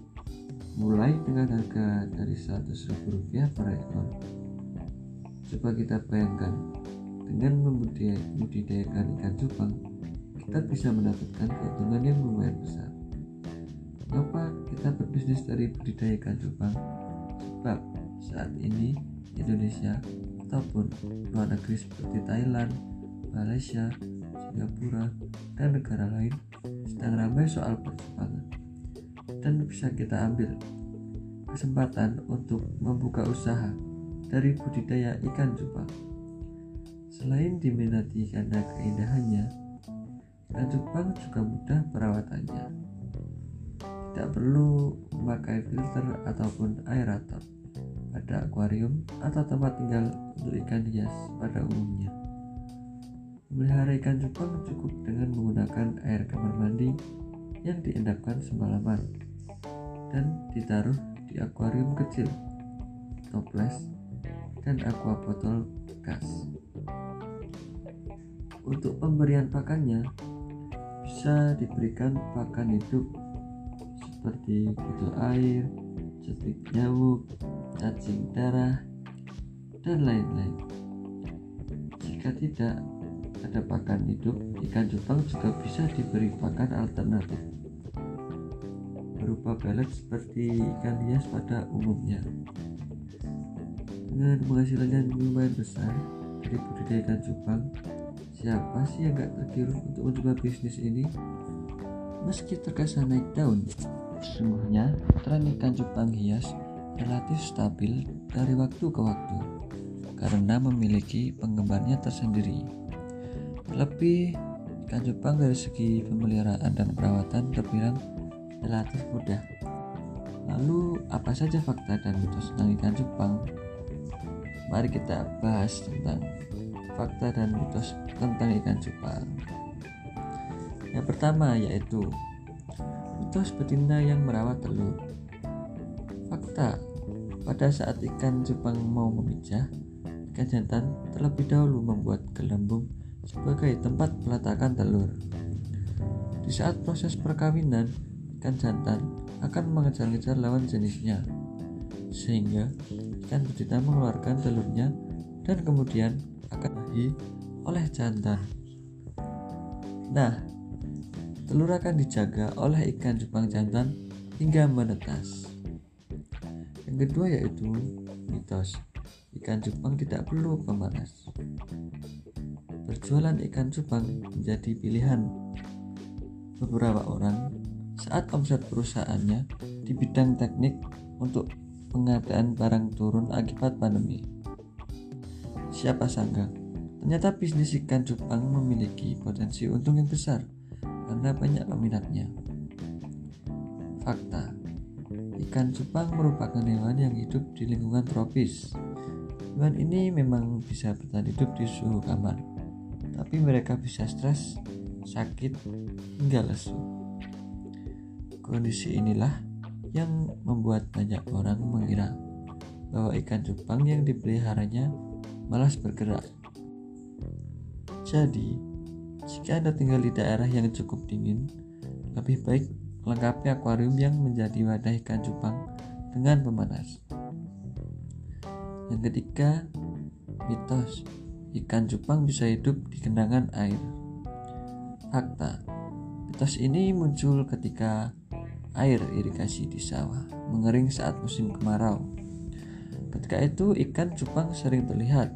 mulai dengan harga dari 100 ribu rupiah per ekor. Coba kita bayangkan, dengan membudidayakan ikan Jepang, kita bisa mendapatkan keuntungan yang lumayan besar. Mengapa kita berbisnis dari budidaya ikan Jepang? Sebab saat ini Indonesia ataupun luar negeri seperti Thailand, Malaysia, Singapura, dan negara lain sedang ramai soal perjepangan, dan bisa kita ambil kesempatan untuk membuka usaha dari budidaya ikan Jepang. Selain diminati karena keindahannya, ikan Jepang juga mudah perawatannya. Tidak perlu memakai filter ataupun aerator pada akuarium atau tempat tinggal untuk ikan hias pada umumnya. Memelihara ikan Jepang cukup dengan menggunakan air kamar mandi yang diendapkan semalaman dan ditaruh di akuarium kecil, toples, dan aqua botol bekas. Untuk pemberian pakannya, bisa diberikan pakan hidup seperti butir air, cetik nyamuk, cacing darah, dan lain-lain. Jika tidak ada pakan hidup, ikan Jepang juga bisa diberi pakan alternatif berupa pelet seperti ikan hias pada umumnya. Dengan penghasilannya lumayan besar dari budidaya ikan Jepang, siapa sih yang gak tergiur untuk mencoba bisnis ini? Meski terkesan naik daun, sesungguhnya tren ikan Jepang hias relatif stabil dari waktu ke waktu karena memiliki penggemarnya tersendiri. Terlebih, ikan Jepang dari segi pemeliharaan dan perawatan terbilang relatif mudah. Lalu, apa saja fakta dan mitos tentang ikan Jepang? Mari kita bahas tentang fakta dan mitos tentang ikan Jepang. Yang pertama yaitu mitos betina yang merawat telur. Fakta, pada saat ikan cupang mau memijah, ikan jantan terlebih dahulu membuat gelembung sebagai tempat peletakan telur. Di saat proses perkawinan, ikan jantan akan mengejar-ngejar lawan jenisnya, sehingga ikan betina mengeluarkan telurnya dan kemudian akan dimakan oleh jantan. Nah, telur akan dijaga oleh ikan cupang jantan hingga menetas. Yang kedua yaitu mitos, ikan cupang tidak perlu pemanas. Berjualan ikan cupang menjadi pilihan beberapa orang saat omset perusahaannya di bidang teknik untuk pengadaan barang turun akibat pandemi. Siapa sangka, ternyata bisnis ikan cupang memiliki potensi untung yang besar karena banyak peminatnya. Fakta, ikan cupang merupakan hewan yang hidup di lingkungan tropis. Hewan ini memang bisa bertahan hidup di suhu kamar, tapi mereka bisa stres, sakit, hingga lesu. Kondisi inilah yang membuat banyak orang mengira bahwa ikan cupang yang dipeliharanya malas bergerak. Jadi, jika Anda tinggal di daerah yang cukup dingin, lebih baik lengkapi akuarium yang menjadi wadah ikan cupang dengan pemanas. Yang ketiga, mitos, ikan cupang bisa hidup di genangan air. Fakta, mitos ini muncul ketika air irigasi di sawah mengering saat musim kemarau. Ketika itu ikan cupang sering terlihat,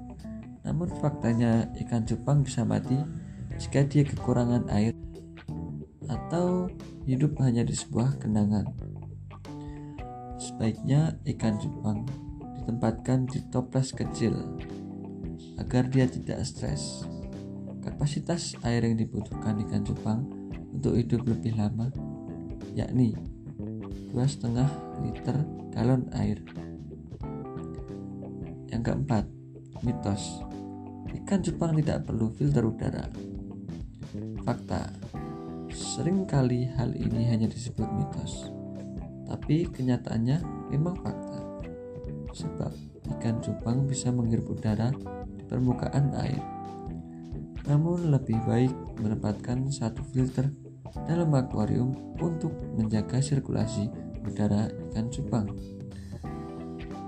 namun faktanya ikan cupang bisa mati jika dia kekurangan air atau hidup hanya di sebuah genangan. Sebaiknya ikan cupang ditempatkan di toples kecil agar dia tidak stres. Kapasitas air yang dibutuhkan ikan cupang untuk hidup lebih lama yakni 2,5 liter galon air. Yang keempat, mitos, ikan cupang tidak perlu filter udara. Fakta, seringkali hal ini hanya disebut mitos, tapi kenyataannya memang fakta. Sebab ikan cupang bisa menghirup udara di permukaan air. Namun lebih baik menempatkan satu filter dalam akuarium untuk menjaga sirkulasi udara ikan cupang.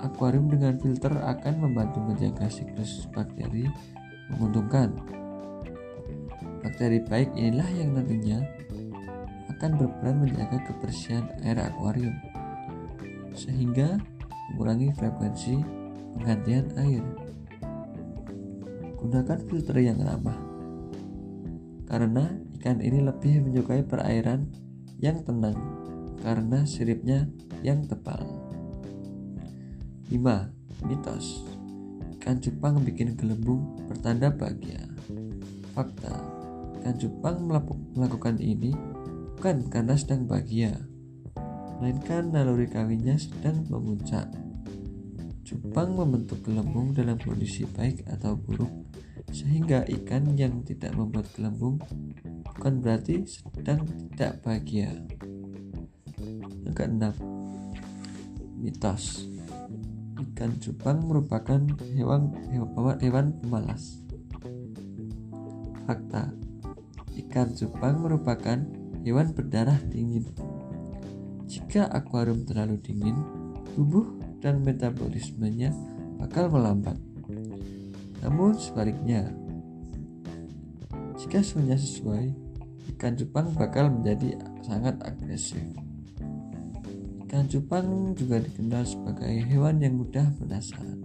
Akuarium dengan filter akan membantu menjaga siklus bakteri menguntungkan. Bakteri baik inilah yang nantinya akan berperan menjaga kebersihan air akuarium, sehingga mengurangi frekuensi penggantian air. Gunakan filter yang ramah, karena ikan ini lebih menyukai perairan yang tenang karena siripnya yang tebal. 5. Mitos, ikan cupang bikin gelembung pertanda bahagia. Fakta, ikan cupang melakukan ini bukan karena sedang bahagia, melainkan naluri kawinnya sedang memuncak. Cupang membentuk gelembung dalam kondisi baik atau buruk, sehingga ikan yang tidak membuat gelembung bukan berarti sedang tidak bahagia. Yang keenam, mitos, ikan cupang merupakan hewan pemalas. Fakta, ikan cupang merupakan hewan berdarah dingin. Jika akuarium terlalu dingin, tubuh dan metabolismenya bakal melambat. Namun sebaliknya, jika suhunya sesuai, ikan cupang bakal menjadi sangat agresif. Ikan cupang juga dikenal sebagai hewan yang mudah penasaran.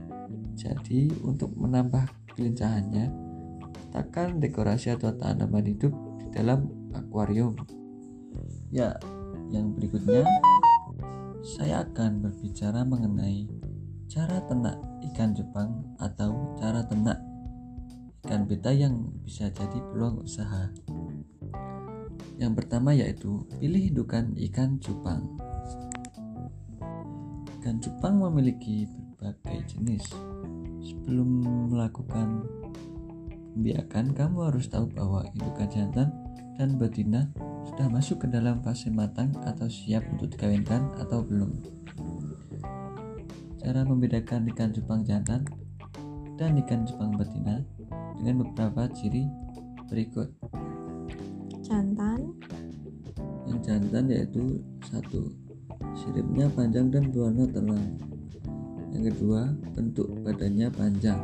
Jadi, untuk menambah kelincahannya, letakkan dekorasi atau tanaman hidup di dalam akuarium. Ya, yang berikutnya saya akan berbicara mengenai cara ternak ikan cupang atau cara ternak ikan betta yang bisa jadi peluang usaha. Yang pertama yaitu pilih indukan ikan cupang. Ikan cupang memiliki berbagai jenis. Sebelum melakukan pembiakan, kamu harus tahu bahwa indukan jantan dan betina sudah masuk ke dalam fase matang atau siap untuk dikawinkan atau belum. Cara membedakan ikan cupang jantan dan ikan cupang betina dengan beberapa ciri berikut. Jantan. Yang jantan yaitu 1. Siripnya panjang dan berwarna terang. Yang kedua, bentuk badannya panjang.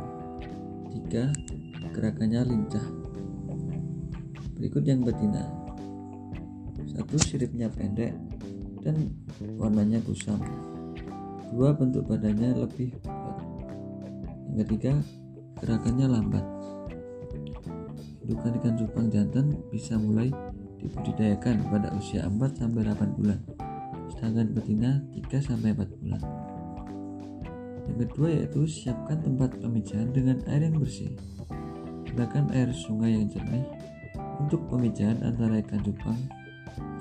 3. Gerakannya lincah. Berikut yang betina. 1. Siripnya pendek dan warnanya kusam. 2. Bentuk badannya lebih kuat. Yang ketiga, gerakannya lambat. Indukan ikan cupang jantan bisa mulai dibudidayakan pada usia 4-8 bulan, sedangkan betina 3-4 bulan. Yang kedua yaitu siapkan tempat pemijahan dengan air yang bersih. Gunakan air sungai yang jernih untuk pemijahan antara ikan cupang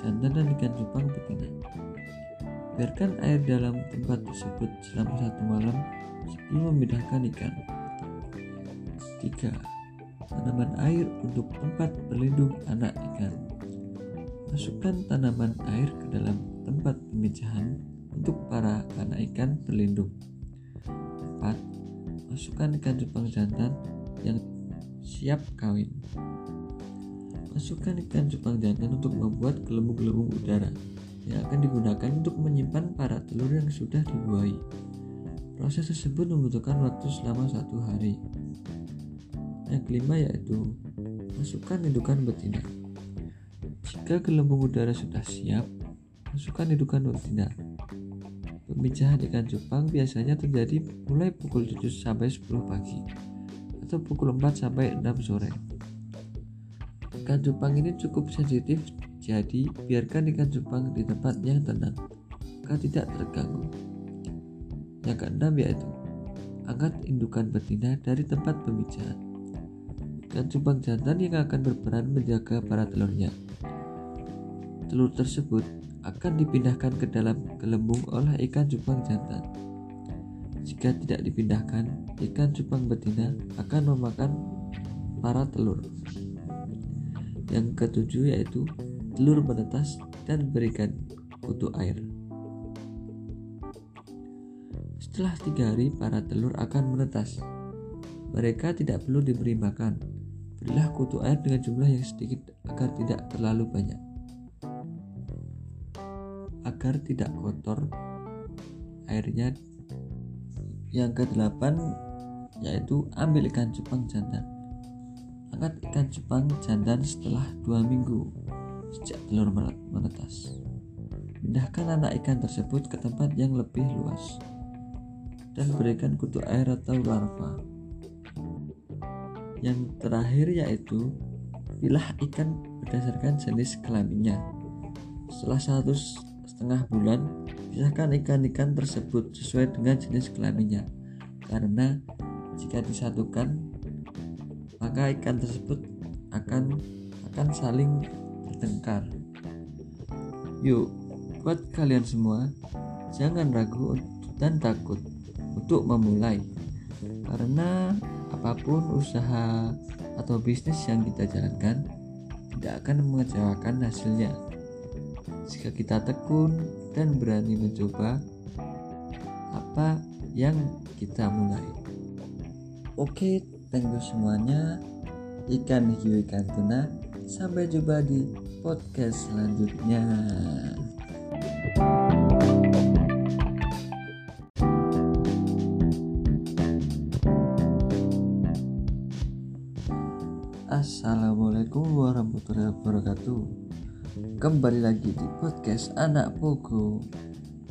jantan dan ikan cupang betina. Biarkan air dalam tempat tersebut selama 1 malam sebelum memindahkan ikan. 3. Tanaman air untuk tempat berlindung anak ikan. Masukkan tanaman air ke dalam tempat pemijahan untuk para anak ikan berlindung. 4. Masukkan ikan cupang jantan yang siap kawin. Masukkan ikan cupang jantan untuk membuat gelembung-gelembung udara yang akan digunakan untuk menyimpan para telur yang sudah dibuahi. Proses tersebut membutuhkan waktu selama 1 hari. Yang kelima yaitu masukkan indukan betina. Jika gelembung udara sudah siap, masukkan indukan betina. Pemijahan ikan cupang biasanya terjadi mulai pukul 7-10 pagi atau pukul 4-6 sore. Ikan cupang ini cukup sensitif, jadi biarkan ikan cupang di tempat yang tenang, maka tidak terganggu. Yang keenam yaitu angkat indukan betina dari tempat pemijahan. Ikan cupang jantan yang akan berperan menjaga para telurnya. Telur tersebut akan dipindahkan ke dalam gelembung oleh ikan cupang jantan. Jika tidak dipindahkan, ikan cupang betina akan memakan para telur. Yang ketujuh yaitu telur menetas dan berikan kutu air. Setelah 3 hari, para telur akan menetas. Mereka tidak perlu diberi makan. Berilah kutu air dengan jumlah yang sedikit agar tidak terlalu banyak, agar tidak kotor airnya. Yang ke-8 yaitu ambil ikan cupang jantan. Angkat ikan cupang jantan setelah 2 minggu sejak telur menetas. Pindahkan anak ikan tersebut ke tempat yang lebih luas dan berikan kutu air atau larva. Yang terakhir yaitu pilah ikan berdasarkan jenis kelaminnya. Setelah 1,5 bulan, pisahkan ikan-ikan tersebut sesuai dengan jenis kelaminnya, karena jika disatukan maka ikan tersebut akan saling bertengkar. Yuk, buat kalian semua, jangan ragu dan takut untuk memulai, karena apapun usaha atau bisnis yang kita jalankan tidak akan mengecewakan hasilnya jika kita tekun dan berani mencoba apa yang kita mulai. Oke, thank you semuanya. Ikan hiu, ikan tuna. Sampai jumpa di podcast selanjutnya. Assalamualaikum warahmatullahi wabarakatuh. Kembali lagi di podcast Anak Pogo.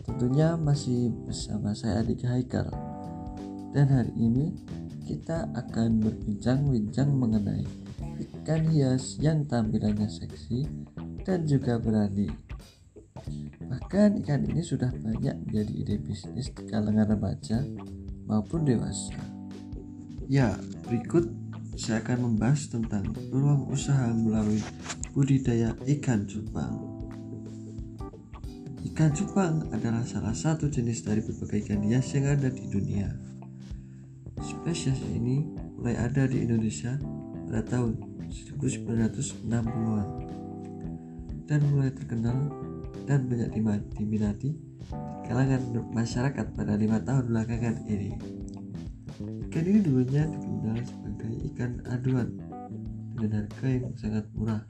Tentunya masih bersama saya Ardika Haikal. Dan hari ini kita akan berbincang-bincang mengenai ikan hias yang tampilannya seksi dan juga berani. Bahkan ikan ini sudah banyak menjadi ide bisnis di kalangan remaja maupun dewasa. Ya, berikut saya akan membahas tentang peluang usaha melalui budidaya ikan cupang. Ikan cupang adalah salah satu jenis dari berbagai ikan hias yang ada di dunia. Spesies ini mulai ada di Indonesia pada tahun 1960-an dan mulai terkenal dan banyak diminati di kalangan masyarakat pada 5 tahun belakangan ini. Ikan ini dulunya dikenal sebagai ikan aduan dengan harga yang sangat murah.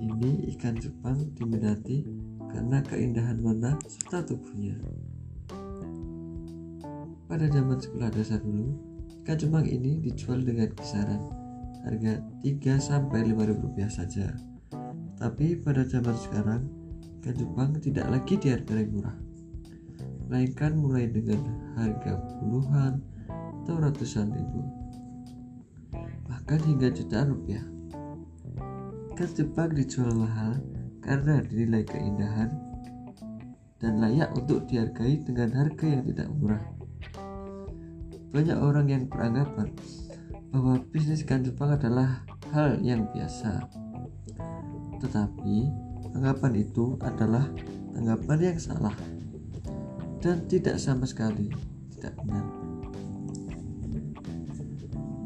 Ini ikan Jepang diminati karena keindahan warna serta tubuhnya. Pada zaman sekolah dasar dulu, ikan Jepang ini dijual dengan kisaran harga 3-5 ribu rupiah saja. Tapi pada zaman sekarang, ikan Jepang tidak lagi di harga yang murah, melainkan mulai dengan harga puluhan atau ratusan ribu, bahkan hingga jutaan rupiah. Ikan Jepang dijual mahal karena dinilai keindahan dan layak untuk dihargai dengan harga yang tidak murah. Banyak orang yang beranggapan bahwa bisnis ikan Jepang adalah hal yang biasa, tetapi anggapan itu adalah anggapan yang salah dan tidak sama sekali tidak benar.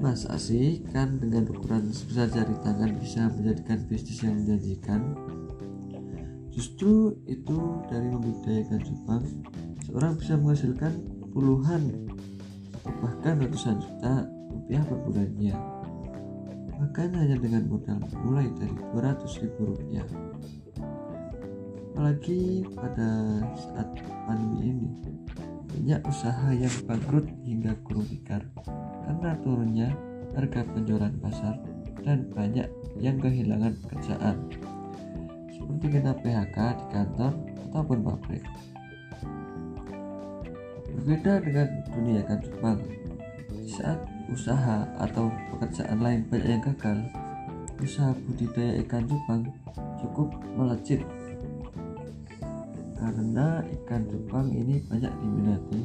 Masa sih ikan dengan ukuran sebesar jari tangan bisa menjadikan bisnis yang menjanjikan? Justru itu, dari membudidayakan Jepang, seorang bisa menghasilkan puluhan bahkan ratusan juta rupiah per bulannya, bahkan hanya dengan modal mulai dari 200 ribu rupiah. Apalagi pada saat pandemi ini, banyak usaha yang bangkrut hingga kurung tikar karena turunnya harga penjualan pasar, dan banyak yang kehilangan pekerjaan seperti kena PHK di kantor ataupun pabrik. Berbeda dengan dunia ikan Jepang, saat usaha atau pekerjaan lain banyak yang gagal, usaha budidaya ikan Jepang cukup melejit karena ikan Jepang ini banyak diminati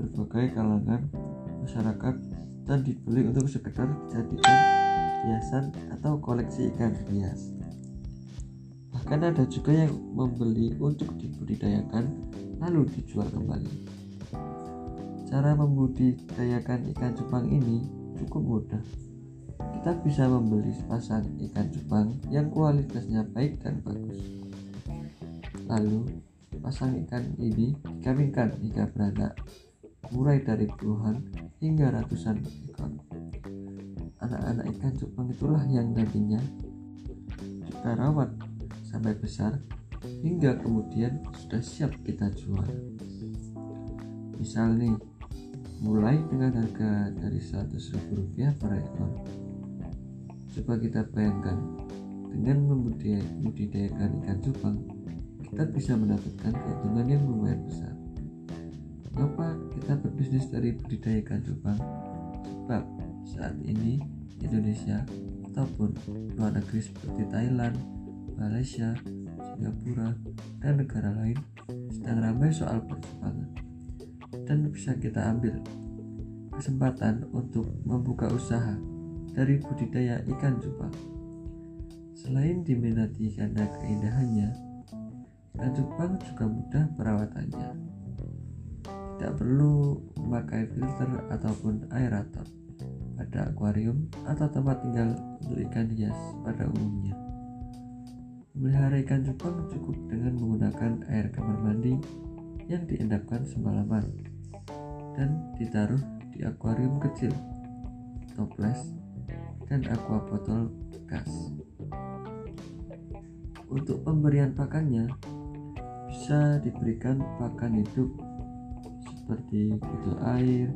berbagai kalangan masyarakat dan dibeli untuk sekedar dijadikan hiasan atau koleksi ikan hias. Bahkan ada juga yang membeli untuk dibudidayakan lalu dijual kembali. Cara membudidayakan ikan Jepang ini cukup mudah. Kita bisa membeli sepasang ikan Jepang yang kualitasnya baik dan bagus, lalu pasang ikan ini dikawinkan hingga beranak, mulai dari puluhan hingga ratusan ekor. Anak-anak ikan Jepang itulah yang nantinya kita rawat sampai besar hingga kemudian sudah siap kita jual. Misal nih, mulai dengan harga dari 100 ribu rupiah per ekor. Coba kita bayangkan, dengan membudidayakan ikan Jepang, kita bisa mendapatkan keuntungan yang lumayan besar. Mengapa kita berbisnis dari budidaya ikan Jepang? Sebab saat ini Indonesia ataupun luar negeri seperti Thailand, Malaysia, Singapura, dan negara lain sedang ramai soal perjepangan, dan bisa kita ambil kesempatan untuk membuka usaha dari budidaya ikan Jepang. Selain diminati karena keindahannya, ikan Jepang juga mudah perawatannya. Tidak perlu memakai filter ataupun aerator pada akuarium atau tempat tinggal untuk ikan hias pada umumnya. Memelihara ikan Jepang cukup dengan menggunakan air kamar mandi yang diendapkan semalaman dan ditaruh di akuarium kecil, toples, dan aqua botol bekas. Untuk pemberian pakannya, bisa diberikan pakan hidup seperti kutu air,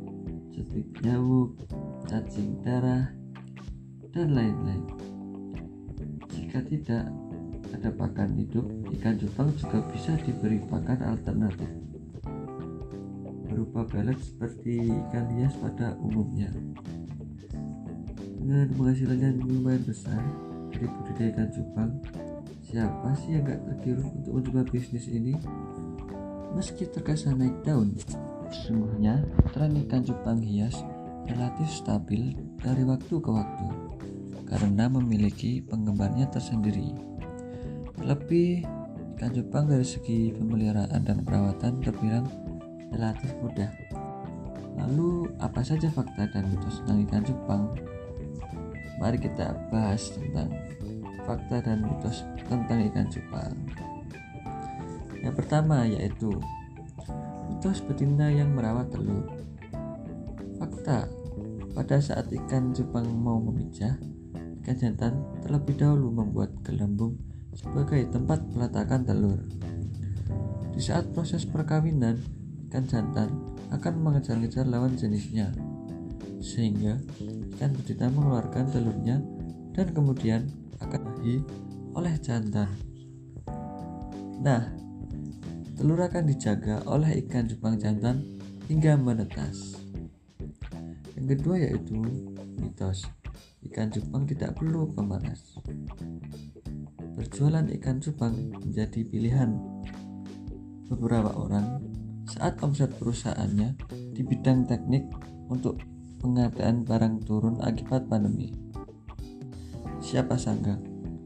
cetik nyamuk, cacing darah, dan lain-lain. Jika tidak ada pakan hidup, ikan Jepang juga bisa diberi pakan alternatif berupa pelet seperti ikan hias pada umumnya. Dengan penghasilan lumayan besar dari budidaya ikan Jepang, siapa sih yang gak tergiur untuk mencoba bisnis ini? Meski terkesan naik daun, sesungguhnya tren ikan Jepang hias relatif stabil dari waktu ke waktu karena memiliki penggemarnya tersendiri. Terlebih, ikan Jepang dari segi pemeliharaan dan perawatan terbilang relatif mudah. Lalu, apa saja fakta dan mitos tentang ikan Jepang? Mari kita bahas tentang fakta dan mitos tentang ikan Jepang. Yang pertama yaitu Mitos betina yang merawat telur. Fakta, pada saat ikan cupang mau memijah, ikan jantan terlebih dahulu membuat gelembung sebagai tempat peletakan telur. Di saat proses perkawinan, ikan jantan akan mengejar-ngejar lawan jenisnya, sehingga ikan betina mengeluarkan telurnya dan kemudian akan dimahi oleh jantan. Nah, telur akan dijaga oleh ikan cupang jantan hingga menetas. Yang kedua yaitu mitos, ikan cupang tidak perlu pemanas. Berjualan ikan cupang menjadi pilihan beberapa orang saat omset perusahaannya di bidang teknik untuk pengadaan barang turun akibat pandemi. Siapa sangka,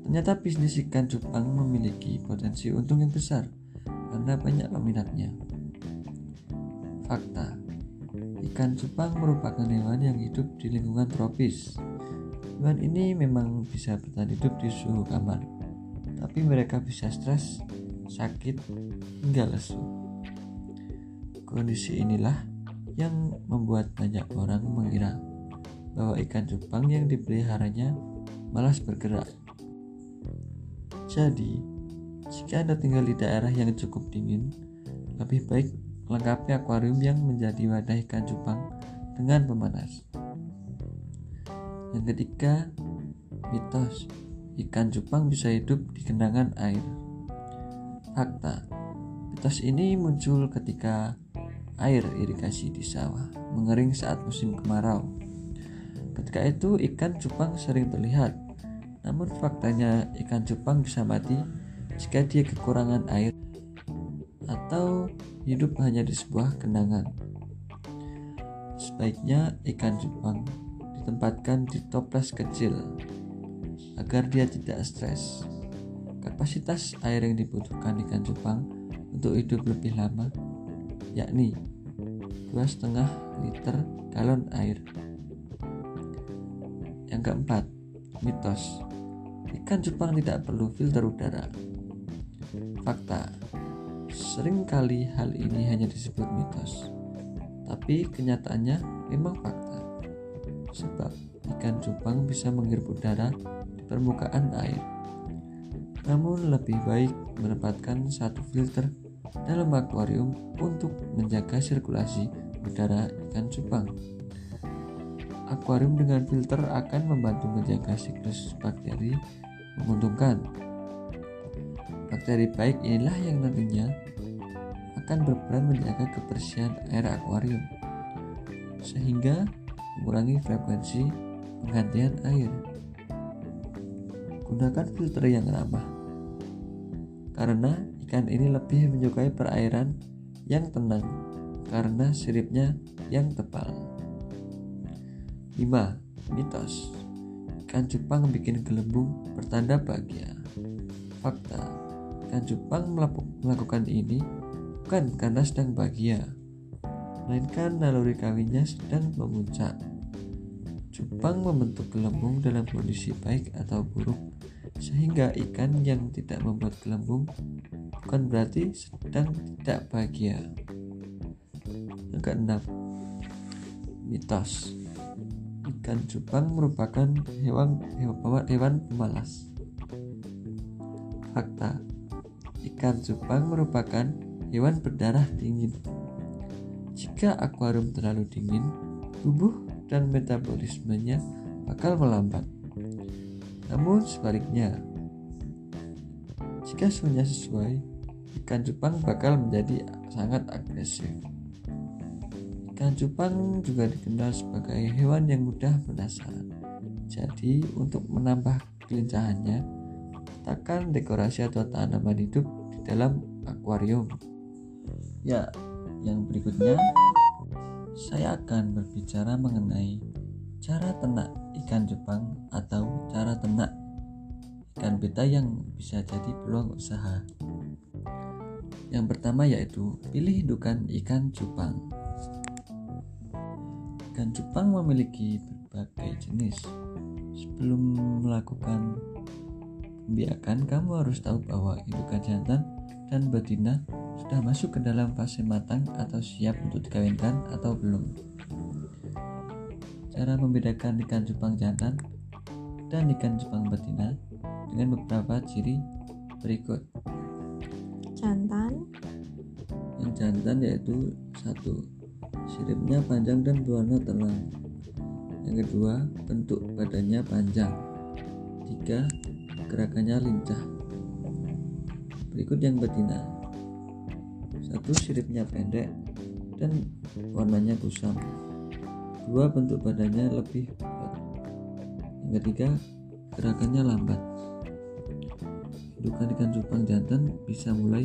ternyata bisnis ikan cupang memiliki potensi untung yang besar karena banyak peminatnya. Fakta, ikan cupang merupakan hewan yang hidup di lingkungan tropis. Hewan ini memang bisa bertahan hidup di suhu kamar, tapi mereka bisa stres, sakit, hingga lesu. Kondisi inilah yang membuat banyak orang mengira bahwa ikan cupang yang dipeliharanya malas bergerak. Jadi, jika Anda tinggal di daerah yang cukup dingin, lebih baik lengkapi akuarium yang menjadi wadah ikan cupang dengan pemanas. Yang ketiga, mitos, ikan cupang bisa hidup di genangan air. Fakta, mitos ini muncul ketika air irigasi di sawah mengering saat musim kemarau. Ketika itu ikan cupang sering terlihat. Namun faktanya ikan cupang bisa mati jika dia kekurangan air atau hidup hanya di sebuah genangan. Sebaiknya ikan cupang ditempatkan di toples kecil agar dia tidak stres. Kapasitas air yang dibutuhkan ikan cupang untuk hidup lebih lama yakni 2,5 liter galon air. Yang keempat, mitos, ikan cupang tidak perlu filter udara. Fakta, seringkali hal ini hanya disebut mitos, tapi kenyataannya memang fakta. Sebab ikan cupang bisa menghirup udara di permukaan air. Namun lebih baik menempatkan satu filter dalam akuarium untuk menjaga sirkulasi udara ikan cupang. Akuarium dengan filter akan membantu menjaga siklus bakteri menguntungkan. Bakteri baik inilah yang nantinya akan berperan menjaga kebersihan air akuarium, sehingga mengurangi frekuensi penggantian air. Gunakan filter yang ramah, karena ikan ini lebih menyukai perairan yang tenang karena siripnya yang tebal. 5. Mitos, ikan cupang bikin gelembung pertanda bahagia. Fakta, ikan cupang melakukan ini bukan karena sedang bahagia, melainkan naluri kawinnya sedang memuncak. Cupang membentuk gelembung dalam kondisi baik atau buruk, sehingga ikan yang tidak membuat gelembung bukan berarti sedang tidak bahagia. Yang keenam, mitos, ikan cupang merupakan hewan pemalas. Fakta, ikan cupang merupakan hewan berdarah dingin. Jika akuarium terlalu dingin, tubuh dan metabolismenya bakal melambat. Namun sebaliknya, jika suhunya sesuai, ikan cupang bakal menjadi sangat agresif. Ikan cupang juga dikenal sebagai hewan yang mudah menasar. Jadi untuk menambah kelincahannya, letakkan dekorasi atau tanaman hidup di dalam akuarium. Ya, yang berikutnya saya akan berbicara mengenai cara ternak ikan cupang atau cara ternak ikan beta yang bisa jadi peluang usaha. Yang pertama yaitu pilih indukan ikan cupang. Ikan cupang memiliki berbagai jenis. Sebelum melakukan pembiakan, kamu harus tahu bahwa indukan jantan dan betina sudah masuk ke dalam fase matang atau siap untuk dikawinkan atau belum. Cara membedakan ikan cupang jantan dan ikan cupang betina dengan beberapa ciri berikut. Jantan. Yang jantan yaitu 1. Siripnya panjang dan berwarna terang. Yang kedua, bentuk badannya panjang. 3. Gerakannya lincah. Berikut yang betina. 1. Siripnya pendek dan warnanya kusam. 2. Bentuk badannya lebih lebat. Yang ketiga, gerakannya lambat. Indukan ikan cupang jantan bisa mulai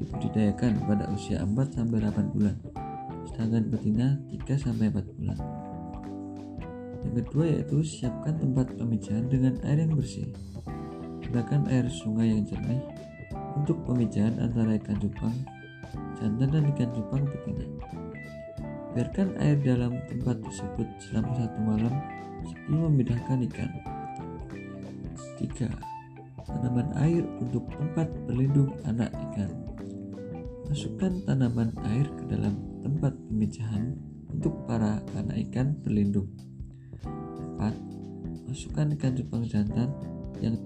dibudidayakan pada usia 4-8 bulan, sedangkan betina 3-4 bulan. Yang kedua yaitu siapkan tempat pemijahan dengan air yang bersih. Gunakan air sungai yang jernih untuk pemijahan antara ikan cupang jantan dan ikan cupang betina. Biarkan air dalam tempat tersebut selama 1 malam sebelum memindahkan ikan. 3. Tanaman air untuk tempat berlindung anak ikan. Masukkan tanaman air ke dalam tempat pemijahan untuk para anak ikan berlindung. 4. Masukkan ikan cupang jantan yang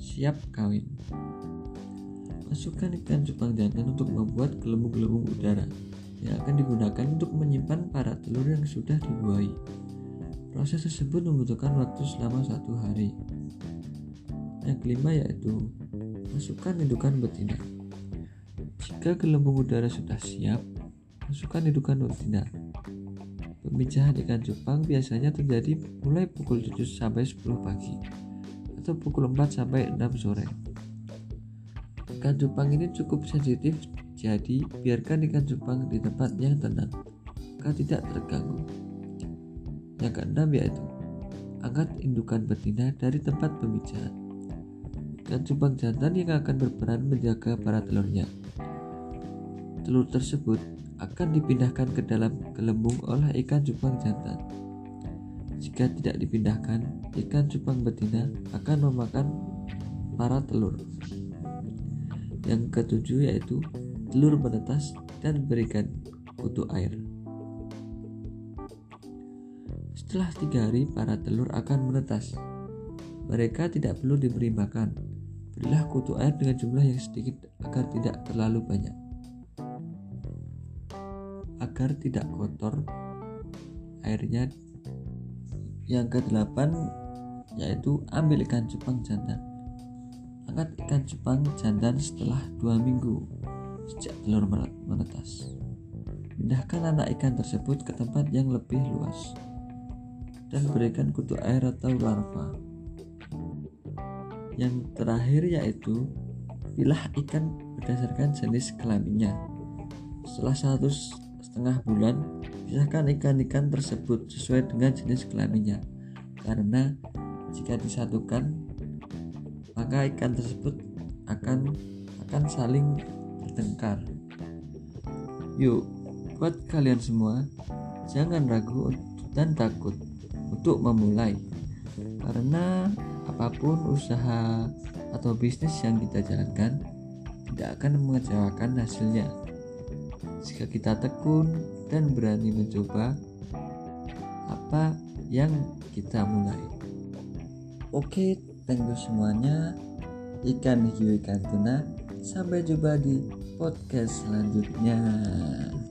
siap kawin. Masukkan ikan cupang jantan untuk membuat gelembung-gelembung udara yang akan digunakan untuk menyimpan para telur yang sudah dibuahi. Proses tersebut membutuhkan waktu selama 1 hari. Yang kelima yaitu masukkan indukan betina. Jika gelembung udara sudah siap, masukkan indukan betina. Pemijahan ikan cupang biasanya terjadi mulai pukul 7-10 pagi atau pukul 4-6 sore. Ikan cupang ini cukup sensitif, jadi biarkan ikan cupang di tempat yang tenang agar tidak terganggu. Yang keenam yaitu angkat indukan betina dari tempat pemijahan. Ikan cupang jantan yang akan berperan menjaga para telurnya. Telur tersebut akan dipindahkan ke dalam gelembung oleh ikan cupang jantan. Jika tidak dipindahkan, ikan cupang betina akan memakan para telur. Yang ketujuh yaitu telur menetas dan berikan kutu air. Setelah 3 hari, para telur akan menetas. Mereka tidak perlu diberi makan. Berilah kutu air dengan jumlah yang sedikit agar tidak terlalu banyak, agar tidak kotor airnya. Yang ke-8 yaitu ambil ikan cupang jantan. Angkat ikan cupang jantan setelah 2 minggu sejak telur menetas. Pindahkan anak ikan tersebut ke tempat yang lebih luas dan berikan kutu air atau larva. Yang terakhir yaitu pilah ikan berdasarkan jenis kelaminnya. Setelah 1,5 bulan, pisahkan ikan-ikan tersebut sesuai dengan jenis kelaminnya, karena jika disatukan maka ikan tersebut akan saling bertengkar. Yuk, buat kalian semua, jangan ragu dan takut untuk memulai, karena apapun usaha atau bisnis yang kita jalankan tidak akan mengecewakan hasilnya jika kita tekun dan berani mencoba apa yang kita mulai. Oke, thank you semuanya. Ikan hiu, ikan tuna. Sampai jumpa di podcast selanjutnya.